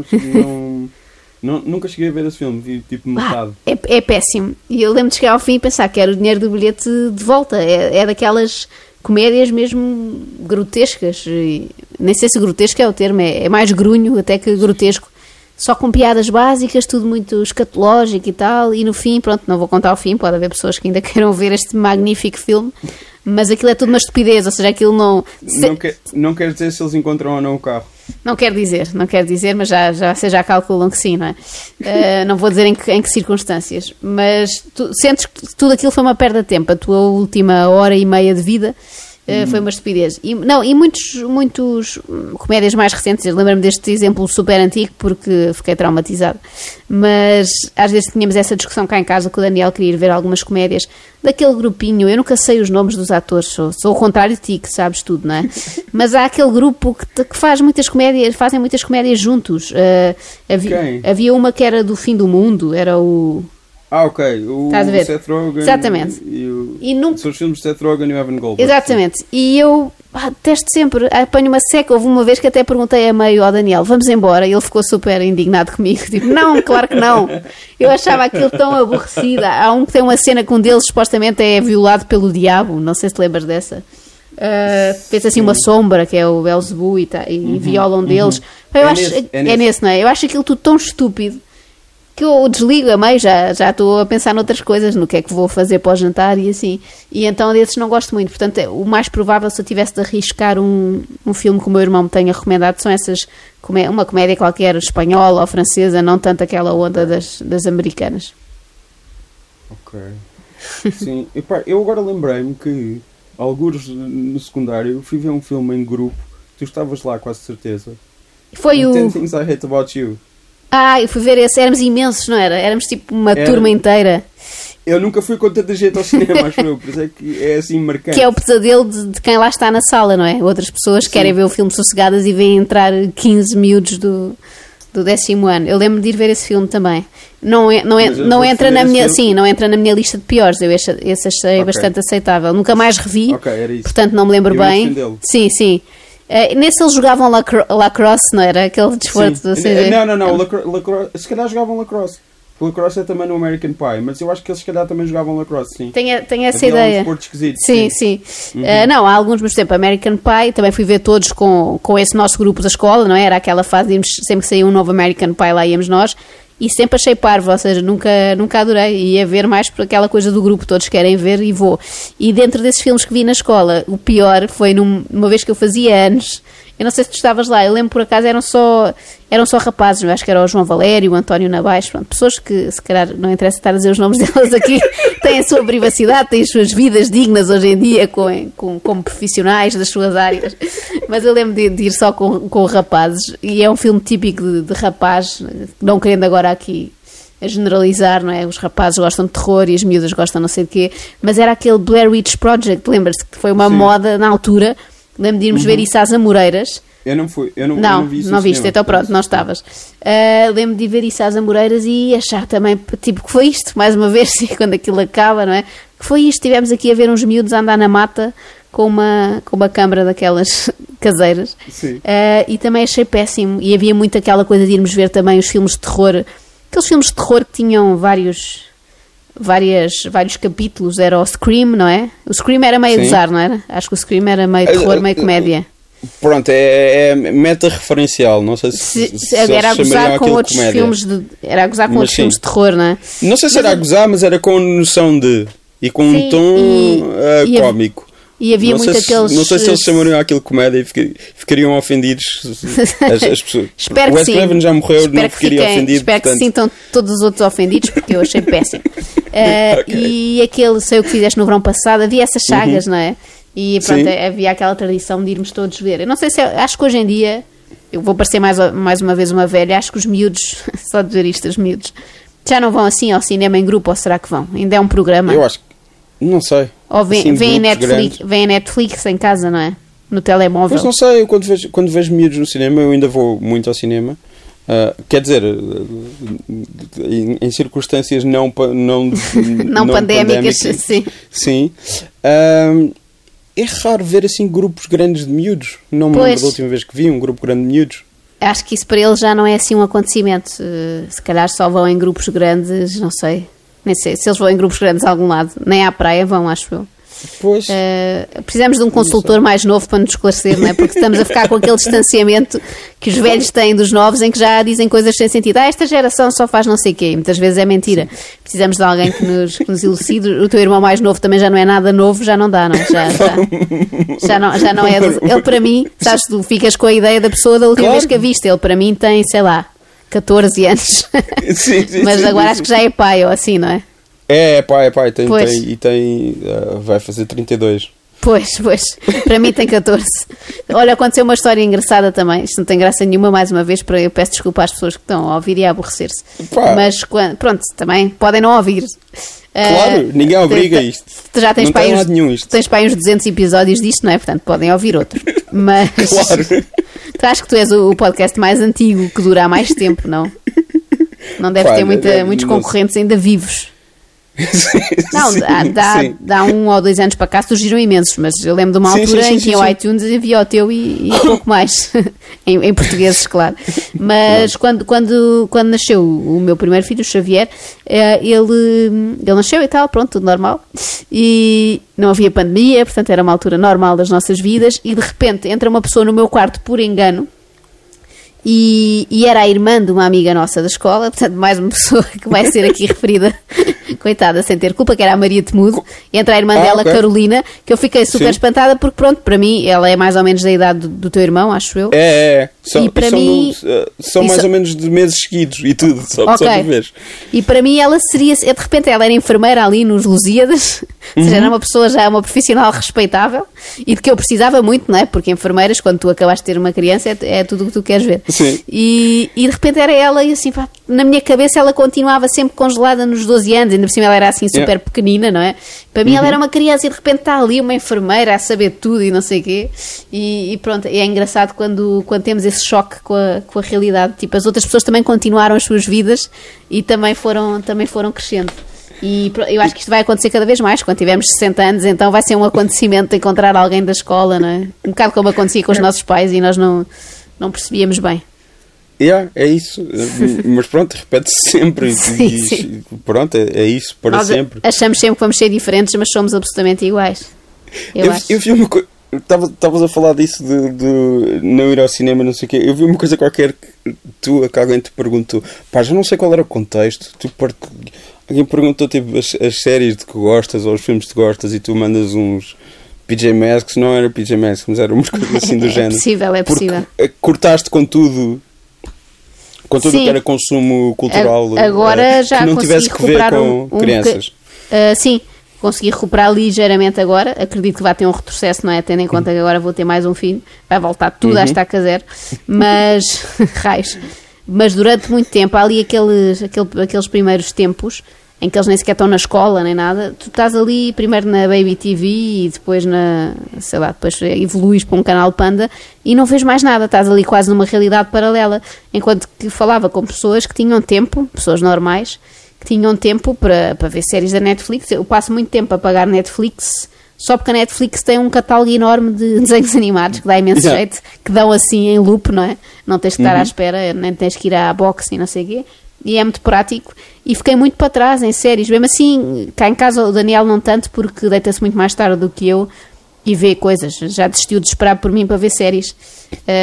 ver esse filme, vi tipo metade. É péssimo. E eu lembro de chegar ao fim e pensar que era o dinheiro do bilhete de volta. É daquelas comédias mesmo grotescas. E nem sei se grotesco é o termo, é mais grunho até que grotesco. Só com piadas básicas, tudo muito escatológico e tal. E no fim, pronto, não vou contar o fim, pode haver pessoas que ainda queiram ver este magnífico filme. Mas aquilo é tudo uma estupidez, ou seja, aquilo não... Não quer dizer se eles encontram ou não o carro. Não quer dizer, mas já calculam que sim, não é? Não vou dizer em que circunstâncias, mas tu sentes que tudo aquilo foi uma perda de tempo, a tua última hora e meia de vida foi uma estupidez. E muitos comédias mais recentes, eu lembro-me deste exemplo super antigo porque fiquei traumatizada, mas às vezes tínhamos essa discussão cá em casa que o Daniel queria ir ver algumas comédias daquele grupinho, eu nunca sei os nomes dos atores, sou o contrário de ti, que sabes tudo, não é? Mas há aquele grupo que fazem muitas comédias juntos. Havia uma que era do fim do mundo, era o... ok. O Seth Rogen. Exatamente. São os filmes de Seth Rogen e o Evan Goldberg. Exatamente. Sim. E eu testo sempre, apanho uma seca. Houve uma vez que até perguntei a meio ao Daniel, vamos embora, e ele ficou super indignado comigo. Tipo, não, claro que não. Eu achava aquilo tão aborrecido. Há um que tem uma cena que um deles supostamente é violado pelo diabo, não sei se te lembras dessa. Fez assim uma sombra que é o Belzebu e viola um deles. Eu acho, nesse, não é? Eu acho aquilo tudo tão estúpido que eu desligo a meio, já estou a pensar noutras coisas, no que é que vou fazer para o jantar e assim. E então desses não gosto muito. Portanto, o mais provável, se eu tivesse de arriscar um filme que o meu irmão me tenha recomendado, são essas, uma comédia qualquer, espanhola ou francesa, não tanto aquela onda das americanas. Ok. Sim. Eu agora lembrei-me que, algures no secundário, fui ver um filme em grupo, tu estavas lá, quase certeza. Foi o... 10 Things I Hate About You. Eu fui ver esse, éramos imensos, não era? Éramos tipo uma turma inteira. Eu nunca fui com tanta gente ao cinema, acho eu, por isso é que é assim marcante. Que é o pesadelo de quem lá está na sala, não é? Outras pessoas querem ver o filme sossegadas e vêm entrar 15 miúdos do 10º ano. Eu lembro de ir ver esse filme também. Não entra na minha lista de piores. Eu esse achei bastante aceitável. Nunca mais revi, era isso. Portanto não me lembro bem. Sim. Nesse eles jogavam lacrosse, não era? Aquele desporto do CG. Não. Se calhar jogavam lacrosse. Lacrosse é também no American Pie, mas eu acho que eles se calhar também jogavam lacrosse, sim. Tem essa ideia. Um desporto esquisito. Sim. Não, há alguns, mas tempo American Pie, também fui ver todos com esse nosso grupo da escola, não é? Era aquela fase, sempre que saía um novo American Pie, lá íamos nós. e sempre achei parvo, ou seja, nunca adorei, ia ver mais por aquela coisa do grupo, todos querem ver e vou. E dentro desses filmes que vi na escola, o pior foi numa vez que eu fazia anos, eu não sei se tu estavas lá, eu lembro por acaso eram só rapazes, eu acho que era o João Valério, o António Nabais, pronto, pessoas que se calhar não interessa estar a dizer os nomes delas aqui, têm a sua privacidade, têm as suas vidas dignas hoje em dia como profissionais das suas áreas, mas eu lembro de ir só com rapazes, e é um filme típico de rapaz, não querendo agora aqui a generalizar, não é? Os rapazes gostam de terror e as miúdas gostam não sei de quê, mas era aquele Blair Witch Project, lembra-se que foi uma moda na altura. Lembro de irmos ver isso às Amoreiras. Eu não vi isso, então pronto, não estavas. Lembro de ir ver isso às Amoreiras e achar também, tipo, que foi isto, mais uma vez, quando aquilo acaba, não é? Que foi isto, estivemos aqui a ver uns miúdos a andar na mata com uma câmara daquelas caseiras. Sim. E também achei péssimo, e havia muito aquela coisa de irmos ver também os filmes de terror, aqueles filmes de terror que tinham vários capítulos, era o Scream, não é? O Scream era meio azar, não era? Acho que o Scream era meio terror, meio comédia. Pronto, é meta-referencial, não sei se era a gozar com outros comédia. Filmes de... Era a gozar com mas outros filmes de terror, não é? Não sei se era a gozar, mas era com noção de... E com um tom cómico. E havia não muito sei aqueles... Se, não sei se eles chamariam aquilo comédia e ficariam ofendidos as pessoas. Espero que sim. O Wes Craven já morreu, espero não ficaria ofendido. Espero portanto... que sintam todos os outros ofendidos, porque eu achei péssimo. Okay. E aquele, sei o que fizeste no verão passado, havia essas sagas, não é? E pronto, havia aquela tradição de irmos todos ver. Eu não sei se... Acho que hoje em dia, eu vou parecer mais uma vez uma velha, acho que os miúdos, só dizer isto, os miúdos, já não vão assim ao cinema em grupo, ou será que vão? Ainda é um programa? Eu acho que... Não sei. Ou vem Netflix em casa, não é? No telemóvel. Mas não sei, eu quando vejo miúdos no cinema, eu ainda vou muito ao cinema. Quer dizer, em circunstâncias não pandémicas, sim. Sim. É raro ver assim grupos grandes de miúdos. Não me lembro da última vez que vi um grupo grande de miúdos. Acho que isso para eles já não é assim um acontecimento. Se calhar só vão em grupos grandes, não sei. Nem sei, se eles vão em grupos grandes a algum lado, nem à praia vão, acho eu. Pois. Precisamos de um consultor mais novo para nos esclarecer, não é? Porque estamos a ficar com aquele distanciamento que os velhos têm dos novos, em que já dizem coisas sem sentido. Esta geração só faz não sei o quê, e muitas vezes é mentira. Precisamos de alguém que nos elucide. O teu irmão mais novo também já não é nada novo, já não dá, não? Já não é. Ele para mim, sabes, tu ficas com a ideia da pessoa da última vez que a viste. Ele para mim tem, sei lá, 14 anos, sim, mas agora acho que já é pai ou assim, não é? É pai, tem, vai fazer 32. Pois, para mim tem 14. Olha, aconteceu uma história engraçada também, isto não tem graça nenhuma, mais uma vez, eu peço desculpa às pessoas que estão a ouvir e a aborrecer-se, mas pronto, também podem não ouvir. Claro, ninguém obriga isto. Já tens para aí uns 200 episódios disto, não é? Portanto, podem ouvir outro. Mas claro. Tu acho que tu és o podcast mais antigo, que dura há mais tempo, não? Não deve ter muitos concorrentes ainda vivos. Não, dá 1 ou 2 anos para cá surgiram imensos, mas eu lembro de uma altura em que o iTunes enviou o teu e pouco mais, em português, claro. Mas quando nasceu o meu primeiro filho, o Xavier, ele nasceu e tal, pronto, tudo normal. E não havia pandemia, portanto era uma altura normal das nossas vidas. E de repente entra uma pessoa no meu quarto por engano. E era a irmã de uma amiga nossa da escola, portanto mais uma pessoa que vai ser aqui referida, coitada, sem ter culpa, que era a Maria Temudo, entra a irmã dela, Carolina, que eu fiquei super espantada porque pronto, para mim, ela é mais ou menos da idade do teu irmão, acho eu. São mais ou menos de meses seguidos e tudo, só de vez. E para mim ela seria, de repente ela era enfermeira ali nos Lusíadas, ou seja, era uma pessoa já, uma profissional respeitável e de que eu precisava muito, não é? Porque enfermeiras, quando tu acabaste de ter uma criança, é tudo o que tu queres ver. Sim. E de repente era ela e assim, pá, na minha cabeça ela continuava sempre congelada nos 12 anos, ainda por cima ela era assim super pequenina, não é? Para mim ela era uma criança e de repente está ali uma enfermeira a saber tudo e não sei o quê e pronto, é engraçado quando temos esse choque com a realidade, tipo, as outras pessoas também continuaram as suas vidas e também foram crescendo. E eu acho que isto vai acontecer cada vez mais. Quando tivermos 60 anos, então vai ser um acontecimento de encontrar alguém da escola, não é? Um bocado como acontecia com os nossos pais e nós não percebíamos bem. É isso. Mas pronto, repete-se sempre. Sim. Pronto, é isso, para nós sempre. Achamos sempre que vamos ser diferentes, mas somos absolutamente iguais. Eu vi uma coisa. Estavas a falar disso de não ir ao cinema, não sei o quê. Eu vi uma coisa qualquer que alguém te perguntou. Pá, já não sei qual era o contexto. Alguém perguntou tipo as séries de que gostas ou os filmes que gostas e tu mandas uns PJ Masks. Não era PJ Masks, mas era umas coisas assim do género. É possível, é possível. Porque cortaste com tudo. Com tudo o que era consumo cultural. Agora já que não tivesse que ver com crianças. Sim. Consegui recuperar ligeiramente agora, acredito que vai ter um retrocesso, não é? Tendo em conta que agora vou ter mais um filho, vai voltar tudo a estaca zero, mas raios, mas durante muito tempo há ali aqueles primeiros tempos em que eles nem sequer estão na escola nem nada, tu estás ali primeiro na Baby TV e depois depois evoluís para um canal Panda e não vês mais nada, estás ali quase numa realidade paralela, enquanto que falava com pessoas que tinham tempo, pessoas normais, tinham tempo para ver séries da Netflix. Eu passo muito tempo a pagar Netflix só porque a Netflix tem um catálogo enorme de desenhos animados que dá imenso jeito, que dão assim em loop, não é? Não tens que estar à espera, nem tens que ir à box e não sei o quê, e é muito prático. E fiquei muito para trás em séries, mesmo assim cá em casa o Daniel não tanto porque deita-se muito mais tarde do que eu e vê coisas, já desistiu de esperar por mim para ver séries.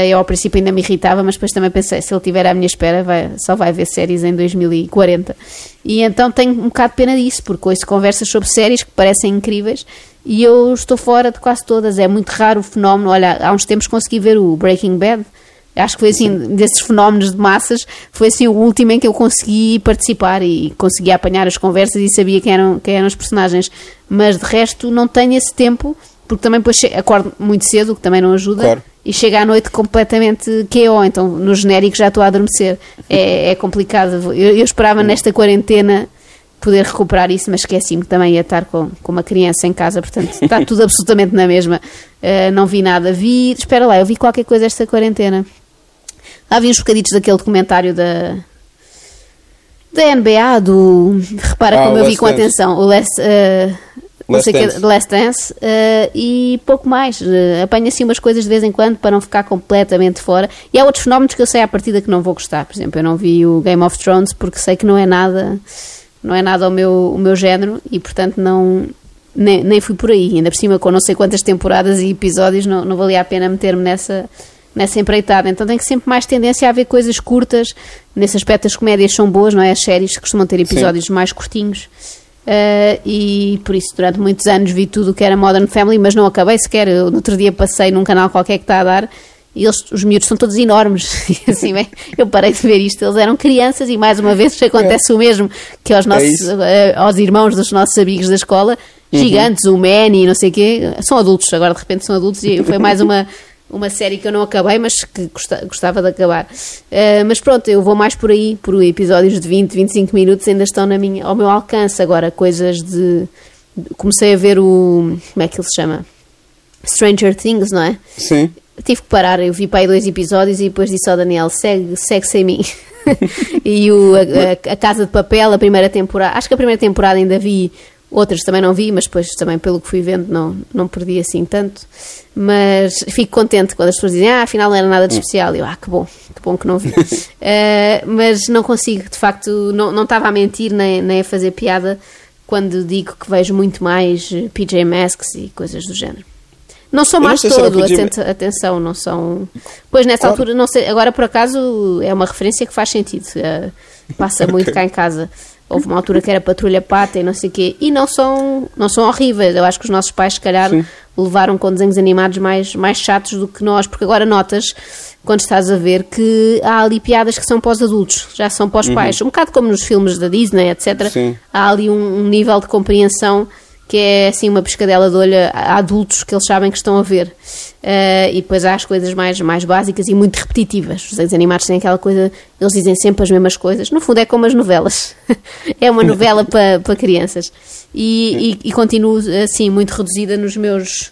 Eu ao princípio ainda me irritava, mas depois também pensei, se ele estiver à minha espera só vai ver séries em 2040. E então tenho um bocado de pena disso, porque ouço conversas sobre séries que parecem incríveis e eu estou fora de quase todas. É muito raro o fenómeno. Olha, há uns tempos consegui ver o Breaking Bad, acho que foi assim, desses fenómenos de massas, foi assim o último em que eu consegui participar e consegui apanhar as conversas e sabia quem eram os personagens, mas de resto não tenho esse tempo, porque também depois acordo muito cedo, o que também não ajuda, claro. E chego à noite completamente KO, então no genérico já estou a adormecer, é complicado. Eu esperava nesta quarentena poder recuperar isso, mas esqueci-me que também ia estar com uma criança em casa, portanto está tudo absolutamente na mesma. Não vi nada, eu vi qualquer coisa esta quarentena. Lá vi uns bocaditos daquele documentário da NBA, repara como eu vi com atenção, o Last Dance, e pouco mais. Apanho assim umas coisas de vez em quando para não ficar completamente fora. E há outros fenómenos que eu sei à partida que não vou gostar. Por exemplo, eu não vi o Game of Thrones porque sei que não é nada o meu género e, portanto, nem fui por aí. Ainda por cima, com não sei quantas temporadas e episódios, não valia a pena meter-me nessa empreitada. Então tem que sempre mais tendência a ver coisas curtas. Nesse aspecto as comédias são boas, não é? As séries costumam ter episódios mais curtinhos. E por isso durante muitos anos vi tudo o que era Modern Family, mas não acabei sequer. Eu, no outro dia passei num canal qualquer que está a dar e os miúdos são todos enormes e assim, bem, eu parei de ver isto, eles eram crianças e mais uma vez acontece o mesmo que aos nossos, aos irmãos dos nossos amigos da escola, gigantes, o Manny e não sei o quê, são adultos, agora de repente são adultos e foi mais uma série que eu não acabei, mas que gostava de acabar. Mas pronto, eu vou mais por aí, por episódios de 20, 25 minutos, ainda estão ao meu alcance agora, coisas de... Comecei a ver como é que ele se chama? Stranger Things, não é? Sim. Tive que parar, eu vi para aí 2 episódios e depois disse ao Daniel, segue sem mim. E a Casa de Papel, a primeira temporada, acho que a primeira temporada ainda vi... Outras também não vi, mas depois também pelo que fui vendo não perdi assim tanto. Mas fico contente quando as pessoas dizem afinal não era nada de especial. Eu, que bom que não vi. Mas não consigo, de facto, não estava a mentir nem a fazer piada quando digo que vejo muito mais PJ Masks e coisas do género. Não sou mais todo, atenção, não são... Pois nessa altura, não sei, agora por acaso é uma referência que faz sentido. Passa muito cá em casa. Houve uma altura que era Patrulha Pata e não sei o quê, e não são horríveis. Eu acho que os nossos pais, se calhar, levaram com desenhos animados mais chatos do que nós, porque agora notas, quando estás a ver, que há ali piadas que são para os adultos, já são para os pais. Um bocado como nos filmes da Disney, etc. Sim. Há ali um nível de compreensão que é, assim, uma piscadela de olho a adultos que eles sabem que estão a ver. E depois há as coisas mais básicas e muito repetitivas. Os desenhos animados têm aquela coisa, eles dizem sempre as mesmas coisas. No fundo é como as novelas. É uma novela para crianças. E continuo, assim, muito reduzida nos meus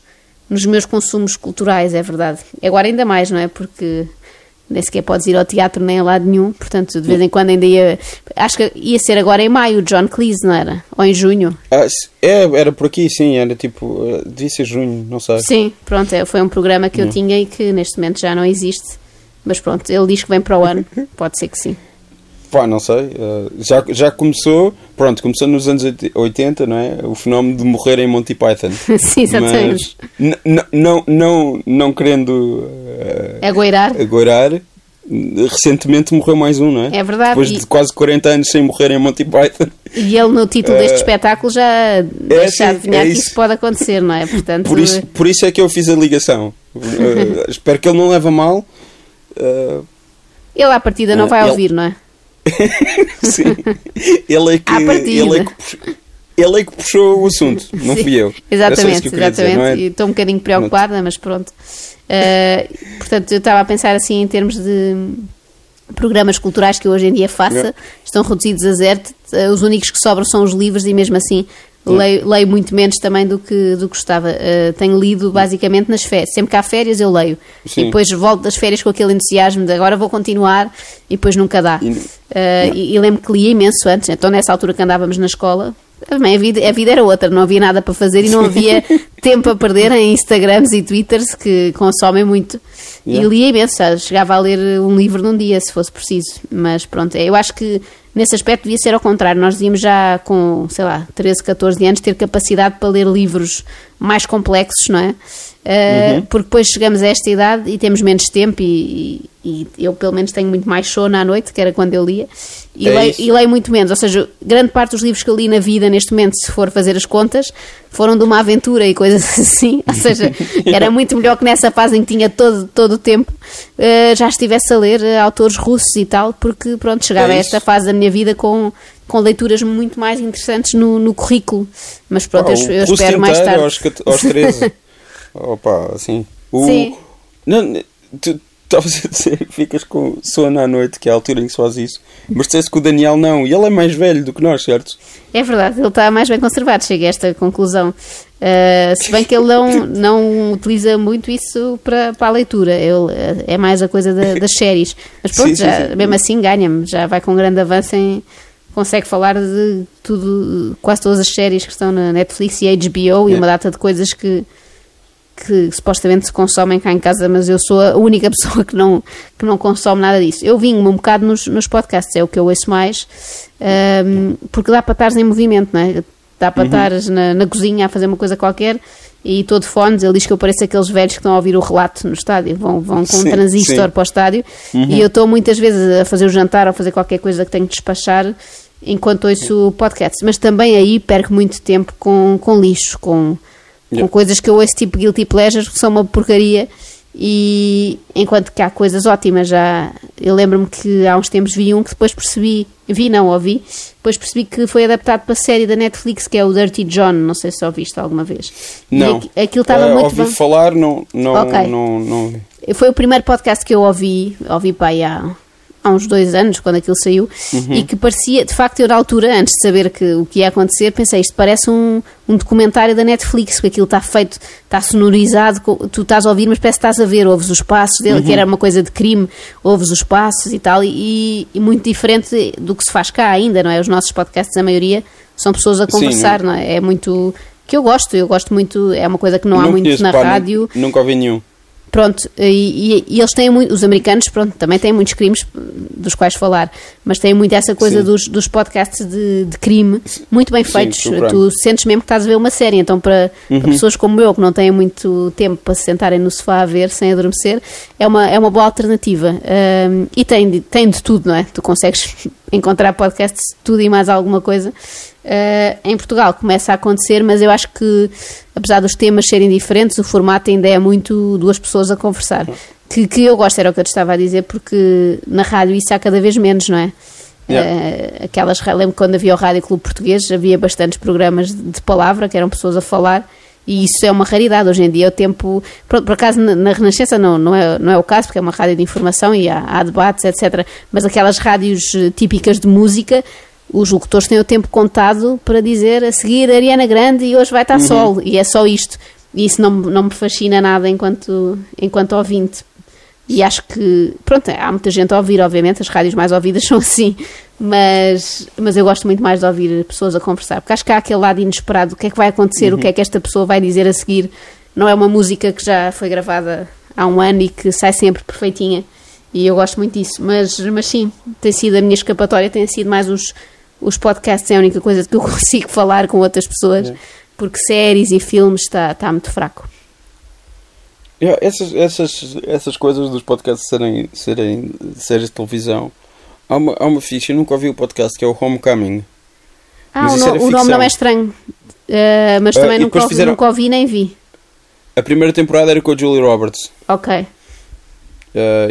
consumos culturais, é verdade. Agora ainda mais, não é? Porque... nem sequer podes ir ao teatro nem a lado nenhum, portanto, de vez em quando ainda ia... Acho que ia ser agora em maio, o John Cleese, não era? Ou em junho? Era por aqui, sim, era tipo, devia ser junho, não sei. Sim, pronto, foi um programa que eu tinha e que neste momento já não existe, mas pronto, ele diz que vem para o ano, pode ser que sim. Pá, não sei, já começou, pronto, começou nos anos 80, não é? O fenómeno de morrer em Monty Python. Sim, exatamente. Mas não querendo agoirar, recentemente morreu mais um, não é? É verdade. Depois de quase 40 anos sem morrer em Monty Python. E ele no título deste espetáculo já deixa adivinhar que isso pode acontecer, não é? Portanto, por isso é que eu fiz a ligação. Espero que ele não leve a mal. Ele à partida não vai ouvir, não é? Sim, ele é que puxou o assunto, não fui eu. Exatamente, exatamente. Estou um bocadinho preocupada, mas pronto. Portanto, eu estava a pensar assim em termos de programas culturais que eu hoje em dia faço, estão reduzidos a zero. Os únicos que sobram são os livros e mesmo assim leio muito menos também do que gostava. Tenho lido basicamente nas férias. Sempre que há férias eu leio. Sim. E depois volto das férias com aquele entusiasmo de agora vou continuar e depois nunca dá. E lembro que lia imenso antes. Então nessa altura que andávamos na escola, a vida era outra. Não havia nada para fazer e não havia tempo a perder em Instagrams e Twitters que consomem muito. E lia imenso. Chegava a ler um livro num dia se fosse preciso. Mas pronto, eu acho que nesse aspecto devia ser ao contrário, nós devíamos já com, sei lá, 13, 14 anos ter capacidade para ler livros mais complexos, não é? Porque depois chegamos a esta idade e temos menos tempo e eu pelo menos tenho muito mais sono à noite, que era quando eu lia, e leio muito menos, ou seja, grande parte dos livros que eu li na vida neste momento, se for fazer as contas, foram de uma aventura e coisas assim, ou seja, era muito melhor que nessa fase em que tinha todo o tempo, já estivesse a ler autores russos e tal, porque pronto, chegava a esta fase da minha vida com leituras muito mais interessantes no currículo, mas pronto, eu espero mais tarde. Aos 13. Opa, assim. Sim. Não, tu estavas a dizer que ficas com sono à noite, que é a altura em que se faz isso. Mas disseste que o Daniel não, e ele é mais velho do que nós, certo? É verdade, ele está mais bem conservado, chega a esta conclusão. Se bem que ele não utiliza muito isso para a leitura, é mais a coisa das séries. Mas pronto, sim. Mesmo assim ganha-me, já vai com grande avanço consegue falar de tudo, quase todas as séries que estão na Netflix e HBO e uma data de coisas que supostamente se consomem cá em casa, mas eu sou a única pessoa que não consome nada disso. Eu vingo-me um bocado nos podcasts, é o que eu ouço mais, porque dá para estares em movimento, não é? Dá para estares na cozinha a fazer uma coisa qualquer e estou de fones, ele diz que eu pareço aqueles velhos que estão a ouvir o relato no estádio, vão com um transistor para o estádio e eu estou muitas vezes a fazer o jantar ou a fazer qualquer coisa que tenho que despachar enquanto ouço o podcast, mas também aí perco muito tempo com lixo, com coisas que eu ouço tipo guilty pleasures que são uma porcaria, e enquanto que há coisas ótimas já. Eu lembro-me que há uns tempos vi um que depois ouvi, depois percebi que foi adaptado para a série da Netflix, que é o Dirty John, não sei se ouviste alguma vez. Não, aquilo estava muito ouvi bom. Falar, não. Foi o primeiro podcast que eu ouvi para aí há uns 2 anos, quando aquilo saiu, e que parecia, de facto, eu na altura, antes de saber o que ia acontecer, pensei, isto parece um documentário da Netflix, porque aquilo está feito, está sonorizado, tu estás a ouvir, mas parece que estás a ver, ouves os passos dele, que era uma coisa de crime, ouves os passos e tal, e muito diferente do que se faz cá ainda, não é? Os nossos podcasts, a maioria, são pessoas a conversar, não é? É muito, que eu gosto muito, é uma coisa que não há muito na rádio. Nunca ouvi nenhum. Pronto, e eles têm muito, os americanos, pronto, também têm muitos crimes dos quais falar, mas têm muito essa coisa dos podcasts de crime, muito bem feitos, tu sentes mesmo que estás a ver uma série, então para pessoas como eu, que não têm muito tempo para se sentarem no sofá a ver sem adormecer, é uma boa alternativa, e tem de tudo, não é? Tu consegues encontrar podcasts de tudo e mais alguma coisa. Em Portugal começa a acontecer, mas eu acho que, apesar dos temas serem diferentes, o formato ainda é muito duas pessoas a conversar, que eu gosto, era o que eu te estava a dizer, porque na rádio isso há cada vez menos, não é? Lembro quando havia o Rádio Clube Português, havia bastantes programas de palavra, que eram pessoas a falar, e isso é uma raridade, hoje em dia o tempo, por acaso na Renascença não é o caso, porque é uma rádio de informação e há debates, etc, mas aquelas rádios típicas de música, os locutores têm o tempo contado para dizer a seguir Ariana Grande e hoje vai estar sol, e é só isto. E isso não me fascina nada enquanto ouvinte. E acho que, pronto, há muita gente a ouvir, obviamente, as rádios mais ouvidas são assim, mas eu gosto muito mais de ouvir pessoas a conversar, porque acho que há aquele lado inesperado, o que é que vai acontecer, o que é que esta pessoa vai dizer a seguir. Não é uma música que já foi gravada há um ano e que sai sempre perfeitinha. e eu gosto muito disso, mas sim, tem sido a minha escapatória, tem sido mais os podcasts, é a única coisa que eu consigo falar com outras pessoas, porque séries e filmes está muito fraco. Essas coisas dos podcasts serem séries de televisão, há uma ficha, eu nunca ouvi o podcast, que é o Homecoming. O nome não é estranho, mas também nunca ouvi nem vi. A primeira temporada era com a Julie Roberts. Ok.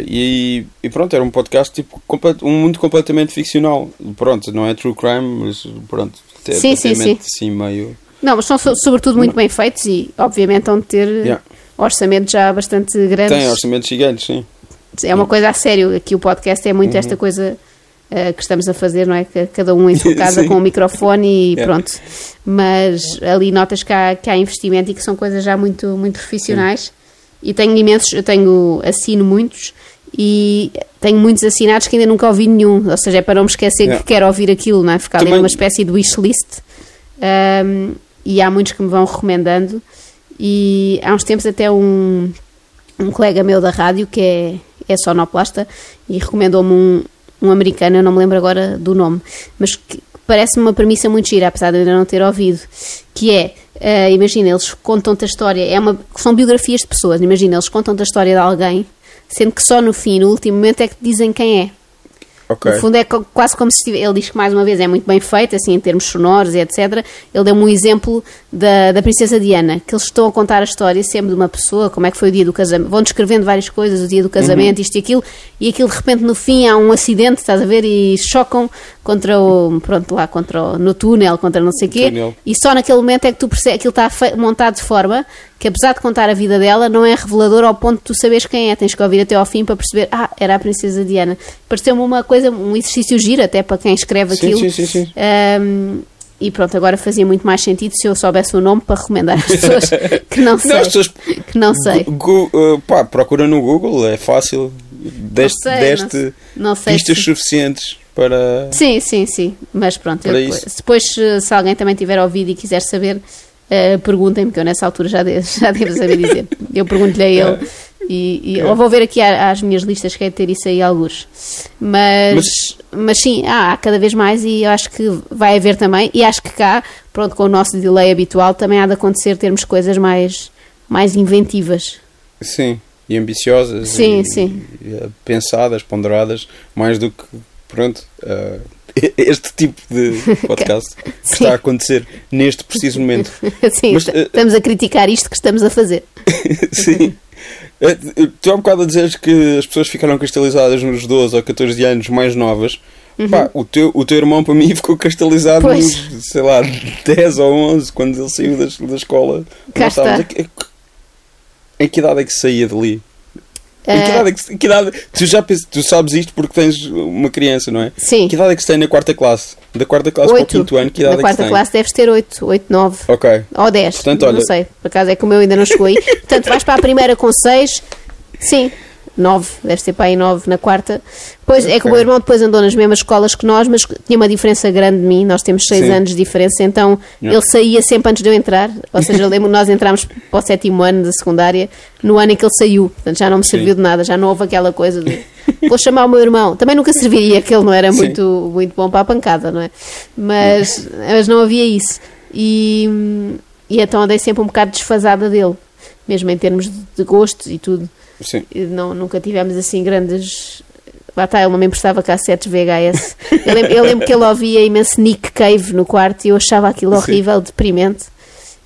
E pronto, era um podcast tipo um mundo completamente ficcional. Pronto, não é true crime, mas pronto, sim, meio... Não, mas são sobretudo muito bem feitos e obviamente vão ter... Yeah. Orçamentos já bastante grandes. Tem orçamentos gigantes, sim. É uma coisa a sério. Aqui o podcast é muito esta coisa que estamos a fazer, não é? Cada um em sua casa com um microfone e pronto. Mas ali notas que há investimento e que são coisas já muito, muito profissionais. Sim. E tenho imensos, assino muitos e tenho muitos assinados que ainda nunca ouvi nenhum. Ou seja, é para não me esquecer que quero ouvir aquilo, não é? Ficar ali numa espécie de wishlist. E há muitos que me vão recomendando. E há uns tempos até um colega meu da rádio, que é sonoplasta, e recomendou-me um americano, eu não me lembro agora do nome, mas que parece-me uma premissa muito gira, apesar de eu ainda não ter ouvido, que é, imagina, eles contam-te a história, são biografias de pessoas, imagina, eles contam-te a história de alguém, sendo que só no fim, no último momento, é que te dizem quem é. Okay. No fundo é quase como se ele diz que, mais uma vez, é muito bem feito, assim, em termos sonoros e etc. Ele deu-me um exemplo da Princesa Diana, que eles estão a contar a história sempre de uma pessoa, como é que foi o dia do casamento, vão descrevendo várias coisas, o dia do casamento, isto e aquilo, de repente, no fim, há um acidente, estás a ver, e chocam no túnel, contra não sei o quê, e só naquele momento é que tu percebes, aquilo está montado de forma que, apesar de contar a vida dela, não é revelador ao ponto de tu saberes quem é. Tens que ouvir até ao fim para perceber, era a Princesa Diana. Pareceu-me uma coisa, um exercício giro, até para quem escreve aquilo. Sim. E pronto, agora fazia muito mais sentido se eu soubesse o nome para recomendar às pessoas que não sei. Que não sei. Procura no Google, é fácil. Deste pistas suficientes para... Sim. Mas pronto, depois se alguém também tiver ouvido e quiser saber... perguntem-me, que eu nessa altura já devo saber dizer. Eu pergunto-lhe a ele ou vou ver aqui às minhas listas, que é de ter isso aí alguns. Mas sim, há cada vez mais, e eu acho que vai haver também, e acho que cá, pronto, com o nosso delay habitual, também há de acontecer termos coisas mais inventivas. Sim, e ambiciosas. Sim. E pensadas, ponderadas, mais do que, pronto... este tipo de podcast que está a acontecer neste preciso momento. Sim, mas, estamos a criticar isto que estamos a fazer. Sim. Tu há um bocado a dizeres que as pessoas ficaram cristalizadas nos 12 ou 14 anos mais novas. O teu irmão, para mim, ficou cristalizado nos, sei lá, 10 ou 11, quando ele saiu da escola. Em que idade é que saía dali? Que idade, tu sabes isto porque tens uma criança, não é? Sim. Que idade é que se tem na quarta classe? Da quarta classe 8. Para o quinto ano, que idade é que se tem? Na quarta classe deves ter 8, 9. Ok. Ou 10. Portanto, não sei, por acaso é que o meu ainda não chegou aí. Portanto, vais para a primeira com 6, sim, 9. Deves ter para aí 9 na quarta. Pois é que o meu irmão depois andou nas mesmas escolas que nós, mas tinha uma diferença grande de mim. Nós temos 6 anos de diferença, então ele saía sempre antes de eu entrar. Ou seja, eu lembro que nós entramos para o 7º ano da secundária, no ano em que ele saiu. Portanto, já não me serviu de nada, já não houve aquela coisa de vou chamar o meu irmão. Também nunca serviria, que ele não era muito, muito bom para a pancada, não é? Mas não havia isso. E então andei sempre um bocado desfasada dele, mesmo em termos de gostos e tudo. Sim. Não, nunca tivemos assim grandes... ele me emprestava cassetes VHS. Eu lembro que ele ouvia imenso Nick Cave no quarto e eu achava aquilo horrível, deprimente.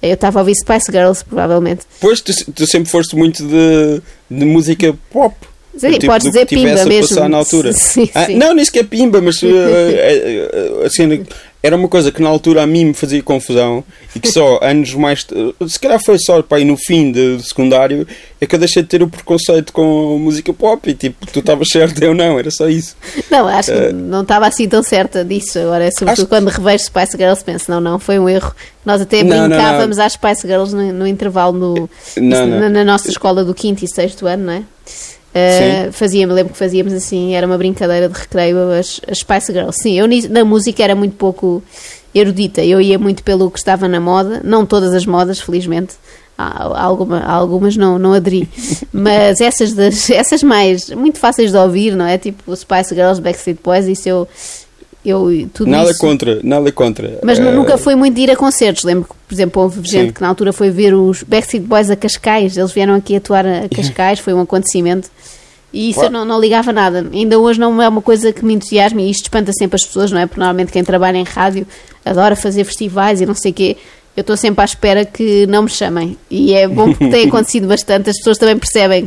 Eu estava a ouvir Spice Girls, provavelmente. Pois, tu sempre foste muito de música pop. Sim, tipo, podes dizer pimba mesmo. Passar na altura. Sim. Não, nem sequer é pimba, mas assim, era uma coisa que na altura a mim me fazia confusão e que só anos mais... Se calhar foi só para aí no fim de secundário é que eu deixei de ter o preconceito com música pop e tipo, tu estavas certa, eu não, era só isso. Não, acho que não estava assim tão certa disso. Agora, sobretudo quando revejo Spice Girls, penso, não, foi um erro. Nós até brincávamos às Spice Girls no intervalo na nossa escola do 5º e 6º ano, não é? Lembro que fazíamos assim, era uma brincadeira de recreio, as Spice Girls. Sim, eu na música era muito pouco erudita, eu ia muito pelo que estava na moda, não todas as modas, felizmente, Algumas não aderi, mas essas mais, muito fáceis de ouvir, não é? Tipo Spice Girls, Backstreet Boys, isso eu tudo nada isso. Nada contra. Mas nunca foi muito de ir a concertos, lembro que, por exemplo, houve gente que na altura foi ver os Backstreet Boys a Cascais, eles vieram aqui atuar a Cascais, foi um acontecimento. E isso eu não ligava nada. Ainda hoje não é uma coisa que me entusiasme, e isto espanta sempre as pessoas, não é? Porque normalmente quem trabalha em rádio adora fazer festivais e não sei o quê. Eu estou sempre à espera que não me chamem. E é bom porque tem acontecido bastante. As pessoas também percebem,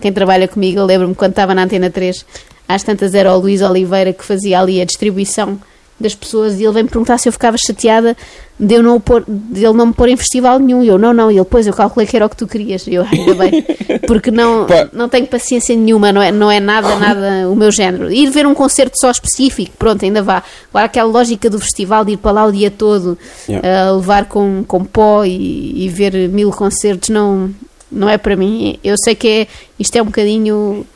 quem trabalha comigo, eu lembro-me quando estava na Antena 3, às tantas era o Luís Oliveira que fazia ali a distribuição das pessoas, e ele veio-me perguntar se eu ficava chateada de ele não me pôr em festival nenhum. E eu, não. E ele, pois, eu calculei que era o que tu querias. E eu, ainda bem. Porque não tenho paciência nenhuma. Não é nada o meu género. Ir ver um concerto só específico, pronto, ainda vá. Agora, aquela lógica do festival, de ir para lá o dia todo, levar com pó e ver 1000 concertos, não é para mim. Eu sei que isto é um bocadinho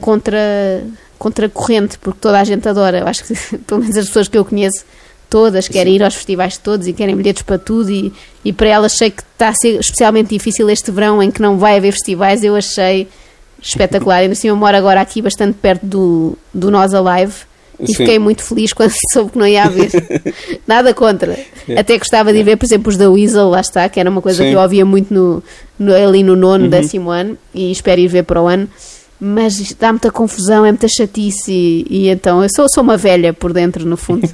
contra corrente, porque toda a gente adora. Eu acho que, pelo menos as pessoas que eu conheço, todas querem ir aos festivais todos e querem bilhetes para tudo, e para elas sei que está a ser especialmente difícil este verão em que não vai haver festivais. Eu achei espetacular. Ainda assim, eu moro agora aqui bastante perto do Nós Alive e fiquei muito feliz quando soube que não ia haver. Nada contra. Até gostava de ir ver, por exemplo, os da Weasel, lá está, que era uma coisa que eu ouvia muito ali no 9º, 10º ano, e espero ir ver para o ano. Mas dá muita confusão, é muita chatice, e então eu sou uma velha por dentro, no fundo,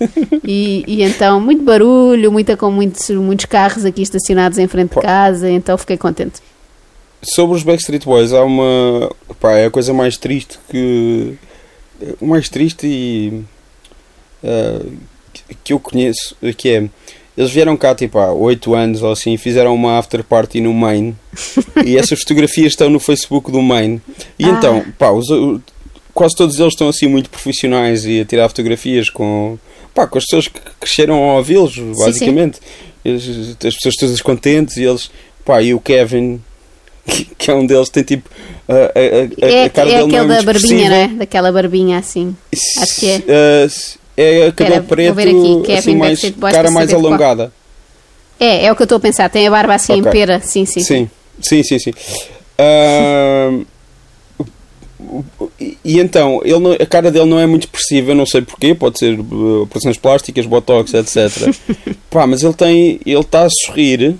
e então muito barulho, muitos carros aqui estacionados em frente de casa, então fiquei contente. Sobre os Backstreet Boys, há uma... é a coisa mais triste que eu conheço, que é... Eles vieram cá, tipo, há 8 anos ou assim, fizeram uma after party no Maine, e essas fotografias estão no Facebook do Maine. E então, quase todos eles estão assim muito profissionais e a tirar fotografias com as pessoas que cresceram a ouvi-los, basicamente. Sim. As pessoas todas contentes, e eles, e o Kevin, que é um deles, tem tipo... a cara dele não é muito expressiva. É aquele da barbinha, não é? Daquela barbinha assim, acho que é... É cabelo preto, aqui, é assim, mais, cara mais alongada. É o que eu estou a pensar. Tem a barba assim em pera. Sim. E então, a cara dele não é muito expressiva. Eu não sei porquê. Pode ser operações plásticas, botox, etc. Mas ele está a sorrir.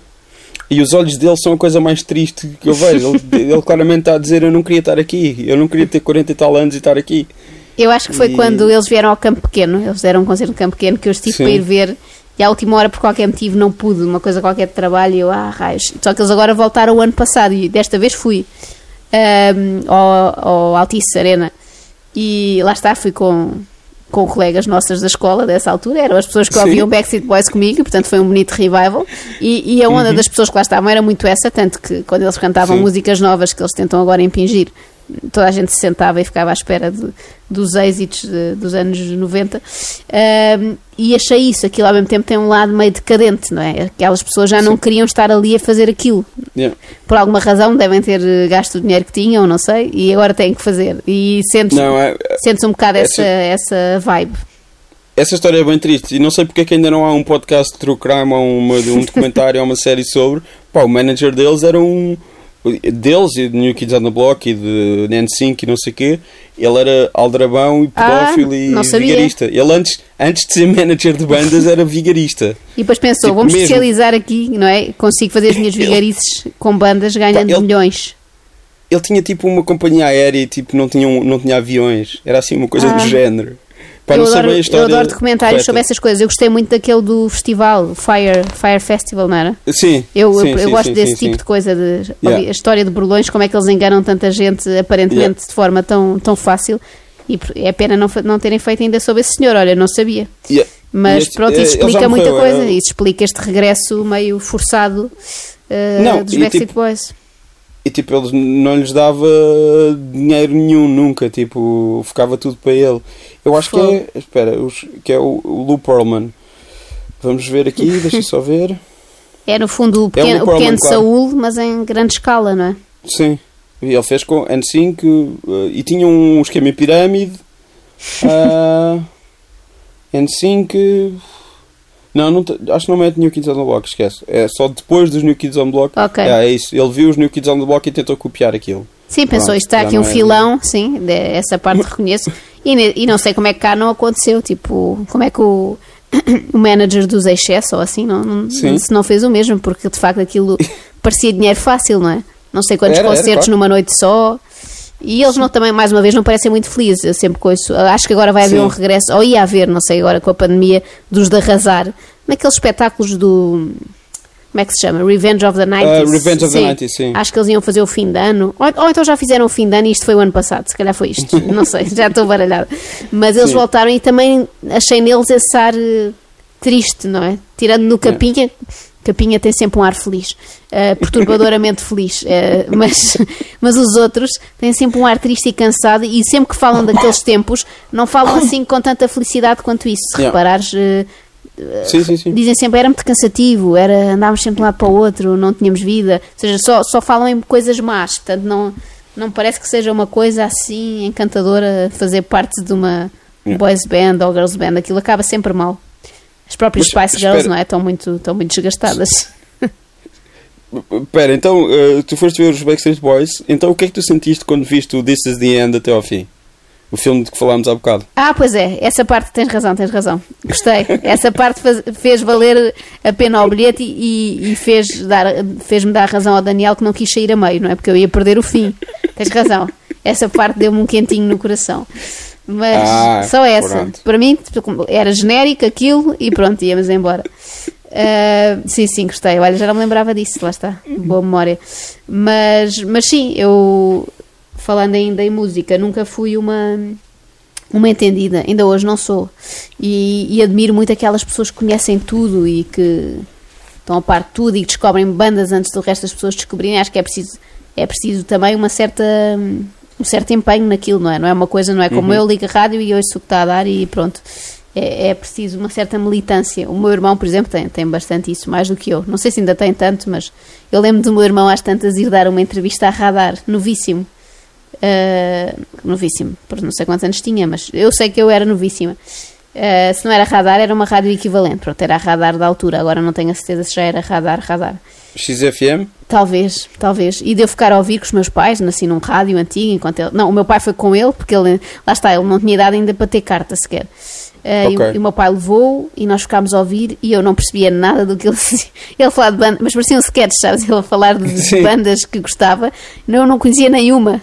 E os olhos dele são a coisa mais triste que eu vejo. Ele claramente está a dizer: eu não queria estar aqui. Eu não queria ter 40 e tal anos e estar aqui. Eu acho que foi quando eles vieram ao Campo Pequeno, eles deram um concerto no Campo Pequeno, que eu estive para ir ver, e à última hora, por qualquer motivo, não pude, uma coisa qualquer de trabalho, e eu, raios. Só que eles agora voltaram o ano passado, e desta vez fui ao Altice Arena, e lá está, fui com colegas nossas da escola dessa altura, eram as pessoas que ouviam Backstreet Boys comigo, e portanto foi um bonito revival, e a onda das pessoas que lá estavam era muito essa, tanto que quando eles cantavam músicas novas, que eles tentam agora impingir, toda a gente se sentava e ficava à espera dos êxitos dos anos 90, e achei isso, aquilo ao mesmo tempo tem um lado meio decadente, não é? Aquelas pessoas já não queriam estar ali a fazer aquilo, por alguma razão devem ter gasto o dinheiro que tinham, não sei, e agora têm que fazer, e sentes um bocado essa vibe. Essa história é bem triste, e não sei porque é que ainda não há um podcast de true crime, ou um documentário, ou uma série sobre... o manager deles era deles e de New Kids on the Block e de NSYNC e não sei o quê. Ele era aldrabão e pedófilo e vigarista. Ele antes de ser manager de bandas era vigarista. E depois pensou, tipo, vamos mesmo especializar aqui, não é? Consigo fazer as minhas vigarices com bandas ganhando milhões. Ele tinha tipo uma companhia aérea e tipo, não tinha aviões. Era assim uma coisa do género. Eu adoro documentários sobre essas coisas. Eu gostei muito daquele do festival, Fire Festival, não era? Sim. Eu gosto desse tipo de coisa, a história de burlões, como é que eles enganam tanta gente, aparentemente de forma tão, tão fácil. E é pena não terem feito ainda sobre esse senhor. Olha, eu não sabia. Mas pronto, isso explica muita coisa. Isso explica este regresso meio forçado dos Backstreet Boys. E tipo, eles não lhes dava dinheiro nenhum nunca, tipo, ficava tudo para ele. Eu acho que é, o Lou Pearlman. Vamos ver aqui, deixa só ver. É no fundo o pequeno Saúl, mas em grande escala, não é? Sim, ele fez com NSYNC e tinha um esquema pirâmide, NSYNC, Não, não acho que não mete New Kids on the Block, esquece. É só depois dos New Kids on the Block. Okay. É isso. Ele viu os New Kids on the Block e tentou copiar aquilo. Sim, pensou, isto está aqui um filão, sim, essa parte reconheço. E não sei como é que cá não aconteceu, tipo, como é que o manager dos Excesso ou assim, se não fez o mesmo, porque de facto aquilo parecia dinheiro fácil, não é? Não sei quantos concertos numa noite só. E eles não, também, mais uma vez, não parecem muito felizes. Eu sempre conheço. Acho que agora vai haver um regresso, ou ia haver, não sei agora, com a pandemia, dos de arrasar. Naqueles espetáculos do... Como é que se chama? Revenge of the 90s. Revenge of the 90s, sim. Acho que eles iam fazer o fim de ano. Ou então já fizeram o fim de ano e isto foi o ano passado. Se calhar foi isto. Não sei, já estou baralhada. Mas eles voltaram e também achei neles esse ar triste, não é? Tirando no Capinha... Capinha tem sempre um ar feliz, perturbadoramente feliz, mas os outros têm sempre um ar triste e cansado, e sempre que falam daqueles tempos, não falam assim com tanta felicidade quanto isso, se reparares, dizem sempre, era muito cansativo, andávamos sempre de um lado para o outro, não tínhamos vida, ou seja, só falam em coisas más, portanto não parece que seja uma coisa assim encantadora fazer parte de uma boys band ou girls band, aquilo acaba sempre mal. As próprias Spice Girls, não é? Estão muito desgastadas. Espera, então, tu foste ver os Backstreet Boys, então o que é que tu sentiste quando viste o This Is The End até ao fim? O filme de que falámos há bocado. Ah, pois é, essa parte tens razão. Gostei. Essa parte fez valer a pena ao bilhete e fez-me dar razão ao Daniel que não quis sair a meio, não é? Porque eu ia perder o fim. Tens razão. Essa parte deu-me um quentinho no coração. Mas só essa, pronto. Para mim era genérico aquilo e pronto, íamos embora. Sim, gostei. Olha, já não me lembrava disso, lá está, boa memória. Mas sim, eu, falando ainda em música, nunca fui uma entendida, ainda hoje não sou, e admiro muito aquelas pessoas que conhecem tudo e que estão a par de tudo e que descobrem bandas antes do resto das pessoas descobrirem. Acho que é preciso também uma certa... um certo empenho naquilo, não é? Não é uma coisa, não é como eu ligo a rádio e ouço o que está a dar e pronto. É preciso uma certa militância. O meu irmão, por exemplo, tem bastante isso, mais do que eu. Não sei se ainda tem tanto, mas eu lembro do meu irmão às tantas ir dar uma entrevista à Radar, novíssimo. Novíssimo, por não sei quantos anos tinha, mas eu sei que eu era novíssima. Se não era Radar, era uma rádio equivalente. Pronto, era a Radar da altura, agora não tenho a certeza se já era Radar. XFM? Talvez. E devo ficar a ouvir com os meus pais, nasci num rádio antigo, enquanto ele... Não, o meu pai foi com ele, porque ele... Lá está, ele não tinha idade ainda para ter carta sequer. Okay. E o meu pai levou-o, e nós ficámos a ouvir, e eu não percebia nada do que ele dizia. Ele falava de bandas, mas pareciam sketches, sabes? Ele a falar de bandas que gostava. Eu não conhecia nenhuma.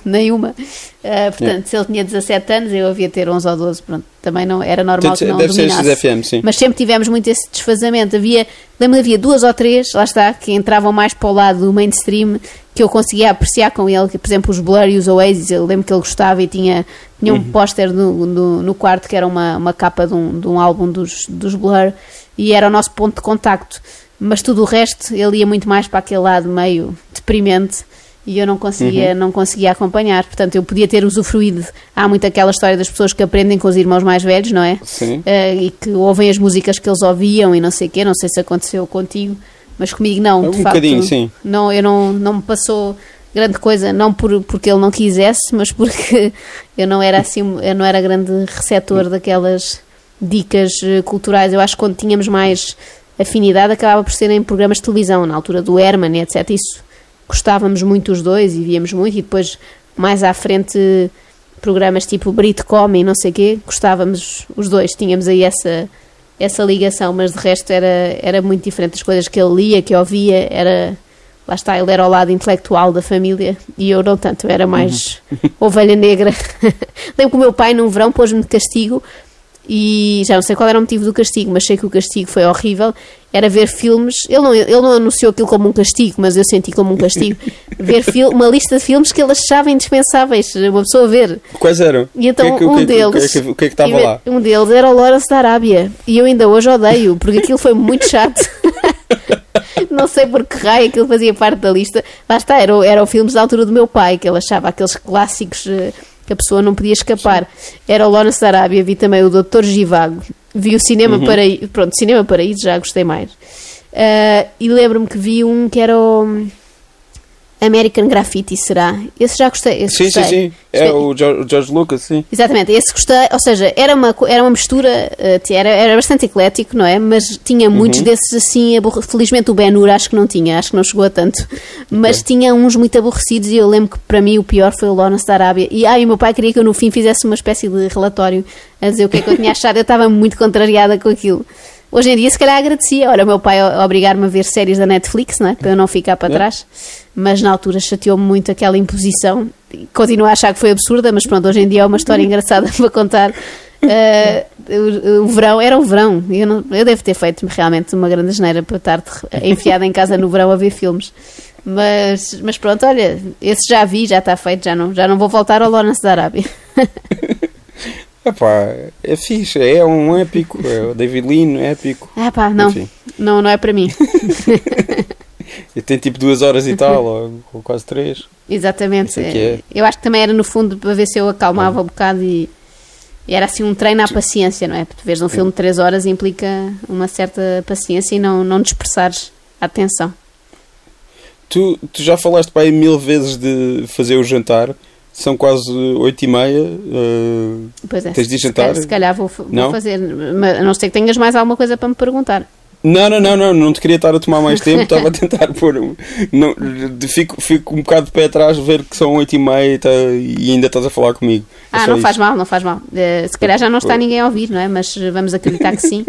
Portanto, se ele tinha 17 anos, eu havia ter 11 ou 12, pronto. Também não, era normal que não dominasse. Deve ser XFM, sim. Mas sempre tivemos muito esse desfazamento. Lembro-me, havia duas ou três, lá está, que entravam mais para o lado do mainstream, que eu conseguia apreciar com ele, que, por exemplo, os Blur e os Oasis, eu lembro que ele gostava e tinha um póster no quarto que era uma capa de um álbum dos Blur, e era o nosso ponto de contacto. Mas tudo o resto, ele ia muito mais para aquele lado meio deprimente, e eu não conseguia acompanhar. Portanto, eu podia ter usufruído. Há muito aquela história das pessoas que aprendem com os irmãos mais velhos, não é? Sim. E que ouvem as músicas que eles ouviam e não sei o quê, não sei se aconteceu contigo, mas comigo não, de facto. Bocadinho, sim. Não, eu não me passou grande coisa, não porque ele não quisesse, mas porque eu não era assim, eu não era grande receptor daquelas dicas culturais. Eu acho que quando tínhamos mais afinidade acabava por ser em programas de televisão, na altura do Herman, etc. Isso gostávamos muito os dois e víamos muito, e depois mais à frente programas tipo Britcom e não sei o quê, gostávamos os dois, tínhamos aí essa ligação, mas de resto era muito diferente. As coisas que ele lia, que ouvia, era... Lá está, ele era ao lado intelectual da família e eu não tanto, era mais ovelha negra. Lembro que o meu pai num verão pôs-me de castigo e já não sei qual era o motivo do castigo, mas sei que o castigo foi horrível. Era ver filmes, ele não anunciou aquilo como um castigo, mas eu senti como um castigo, ver uma lista de filmes que ele achava indispensáveis, uma pessoa a ver. Quais eram? E então o que é que estava lá? Um deles era o Lawrence da Arábia, e eu ainda hoje odeio, porque aquilo foi muito chato. Não sei por que raio aquilo fazia parte da lista. Lá está, eram filmes da altura do meu pai, que ele achava aqueles clássicos que a pessoa não podia escapar. Era o Lawrence da Arábia, vi também o Doutor Givago, vi o Cinema Paraíso, pronto, Cinema Paraíso já gostei mais. E lembro-me que vi um que era o... American Graffiti, será? Esse já gostei. Esse sim, gostei. Sim. É o George Lucas, sim. Exatamente, esse gostei. Ou seja, era uma mistura, era bastante eclético, não é? Mas tinha muitos desses assim, felizmente o Ben-Hur acho que não tinha, acho que não chegou a tanto. Mas tinha uns muito aborrecidos e eu lembro que para mim o pior foi o Lawrence da Arábia. E o meu pai queria que eu no fim fizesse uma espécie de relatório a dizer o que é que eu tinha achado. Eu estava muito contrariada com aquilo. Hoje em dia, se calhar, agradecia. Olha, o meu pai obrigar-me a ver séries da Netflix, não é? Para eu não ficar para trás. Mas, na altura, chateou-me muito aquela imposição. Continuo a achar que foi absurda, mas pronto, hoje em dia é uma história engraçada para contar. O verão, era o verão. Eu devo ter feito realmente uma grande asneira para estar enfiada em casa no verão a ver filmes. Mas pronto, olha, esse já vi, já está feito, já não vou voltar ao Lawrence da Arábia. Epá, é fixe, é um épico, é o David Lean, é épico. Ah pá, não é para mim. E tem tipo 2 horas e tal, ou quase 3. Exatamente, eu acho que também era no fundo para ver se eu acalmava um bocado e era assim um treino à paciência, não é? Porque tu vês um filme de 3 horas implica uma certa paciência e não dispersares a atenção. Tu já falaste para aí 1000 vezes de fazer o jantar. São quase 8:30. Pois é, tens de jantar. Se calhar vou fazer, mas a não ser que tenhas mais alguma coisa para me perguntar. Não te queria estar a tomar mais tempo, estava a tentar pôr. Fico um bocado de pé atrás ver que são 8:30 e ainda estás a falar comigo. Não faz mal. Se calhar já não está ninguém a ouvir, não é? Mas vamos acreditar que sim,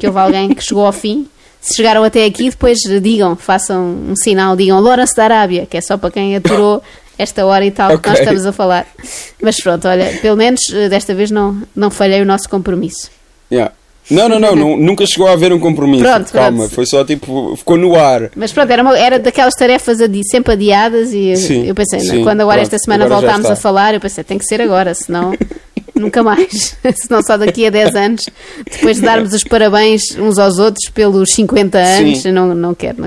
que houve alguém que chegou ao fim. Se chegaram até aqui, depois digam, façam um sinal, digam Lawrence da Arábia, que é só para quem aturou esta hora e tal que nós estamos a falar. Mas pronto, olha, pelo menos desta vez não falhei o nosso compromisso. Não, nunca chegou a haver um compromisso. Calma, foi só tipo, ficou no ar. Mas pronto, era daquelas tarefas sempre adiadas e eu pensei, quando agora esta semana voltámos a falar, eu pensei, tem que ser agora, senão nunca mais. Senão só daqui a 10 anos, depois de darmos os parabéns uns aos outros pelos 50 anos, não quero.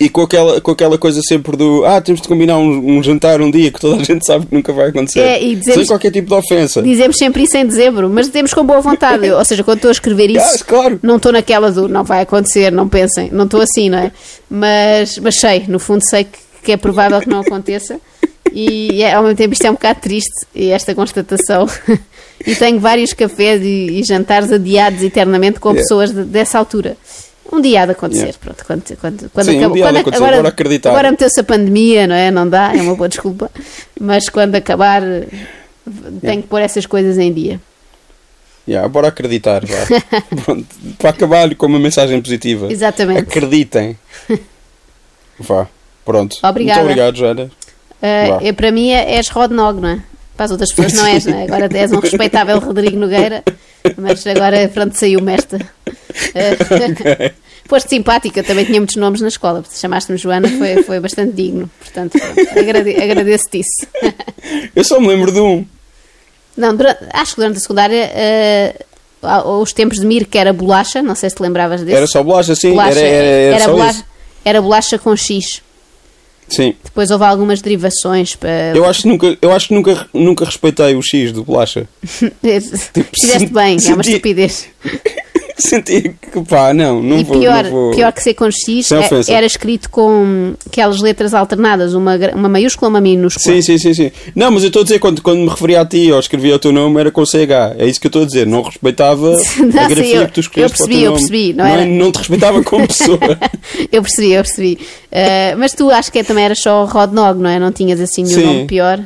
E com aquela coisa sempre do temos de combinar um jantar um dia que toda a gente sabe que nunca vai acontecer, sem qualquer tipo de ofensa. Dizemos sempre isso em dezembro, mas dizemos com boa vontade. Ou seja, quando estou a escrever isso, claro, não estou naquela do não vai acontecer, não pensem, não estou assim, não é? Mas sei, no fundo sei que é provável que não aconteça. E ao mesmo tempo isto é um bocado triste, esta constatação. E tenho vários cafés e jantares adiados eternamente com pessoas dessa altura. Um dia há de acontecer, pronto, quando acabou. Agora acreditar. Agora meteu-se a pandemia, não é? Não dá, é uma boa desculpa. Mas quando acabar, tenho que pôr essas coisas em dia. Bora acreditar, vá. Pronto, para acabar com uma mensagem positiva. Exatamente. Acreditem. Vá, pronto. Obrigada. Muito obrigado, Joana. Para mim és Rodnog, não é? Para as outras pessoas não és, não é? Agora és um respeitável Rodrigo Nogueira, mas agora pronto, saiu-me esta. Okay. Foste simpática, também tinha muitos nomes na escola, se chamaste-me Joana foi bastante digno, portanto agradeço-te isso. Eu só me lembro de um. Acho que durante a secundária os tempos de Mir, que era bolacha, não sei se te lembravas desse. Era só bolacha, sim. Bolacha, era só bolacha, era bolacha com X. Sim. Depois houve algumas derivações para... Eu acho que nunca respeitei o X do bolacha. Fizeste bem, é uma estupidez. Senti que não vou... E pior que ser com X, era escrito com aquelas letras alternadas, uma maiúscula, uma minúscula. Sim. Não, mas eu estou a dizer, quando me referia a ti ou escrevia o teu nome, era com CH. É isso que eu estou a dizer. Não respeitava a grafia que tu escolheste para o teu nome. Eu percebi. Não te respeitava como pessoa. Eu percebi. Mas tu acho que também eras só Rodnog, não é? Não tinhas assim nenhum nome pior.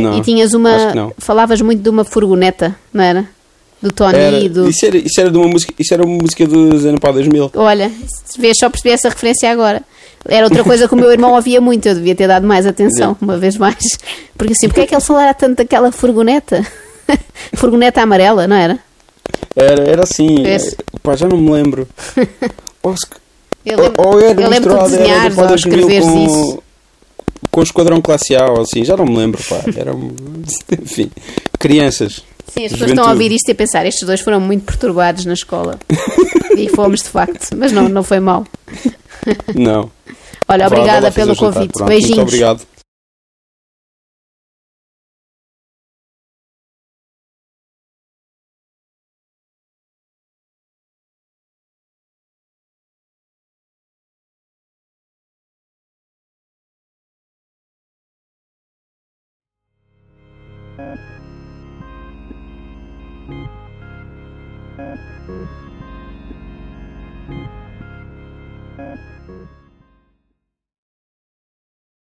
Não, e tinhas uma... Falavas muito de uma furgoneta, não era? Do Tony e do... Isso era de uma música, dos anos 2000. Olha, só percebi essa referência agora. Era outra coisa que o meu irmão ouvia muito, eu devia ter dado mais atenção, uma vez mais. Porque assim, porque é que ele falara tanto daquela furgoneta? Furgoneta amarela, não era? Era assim, pá, já não me lembro. Eu lembro de desenhares ou escreveres isso. Com o Esquadrão Classe A ou assim, já não me lembro, pá. Enfim, crianças. Sim, as pessoas estão a ouvir isto e a pensar, estes dois foram muito perturbados na escola. E fomos, de facto, mas não foi mal. Não. Olha, obrigada pelo convite. Pronto, beijinhos. Muito obrigado.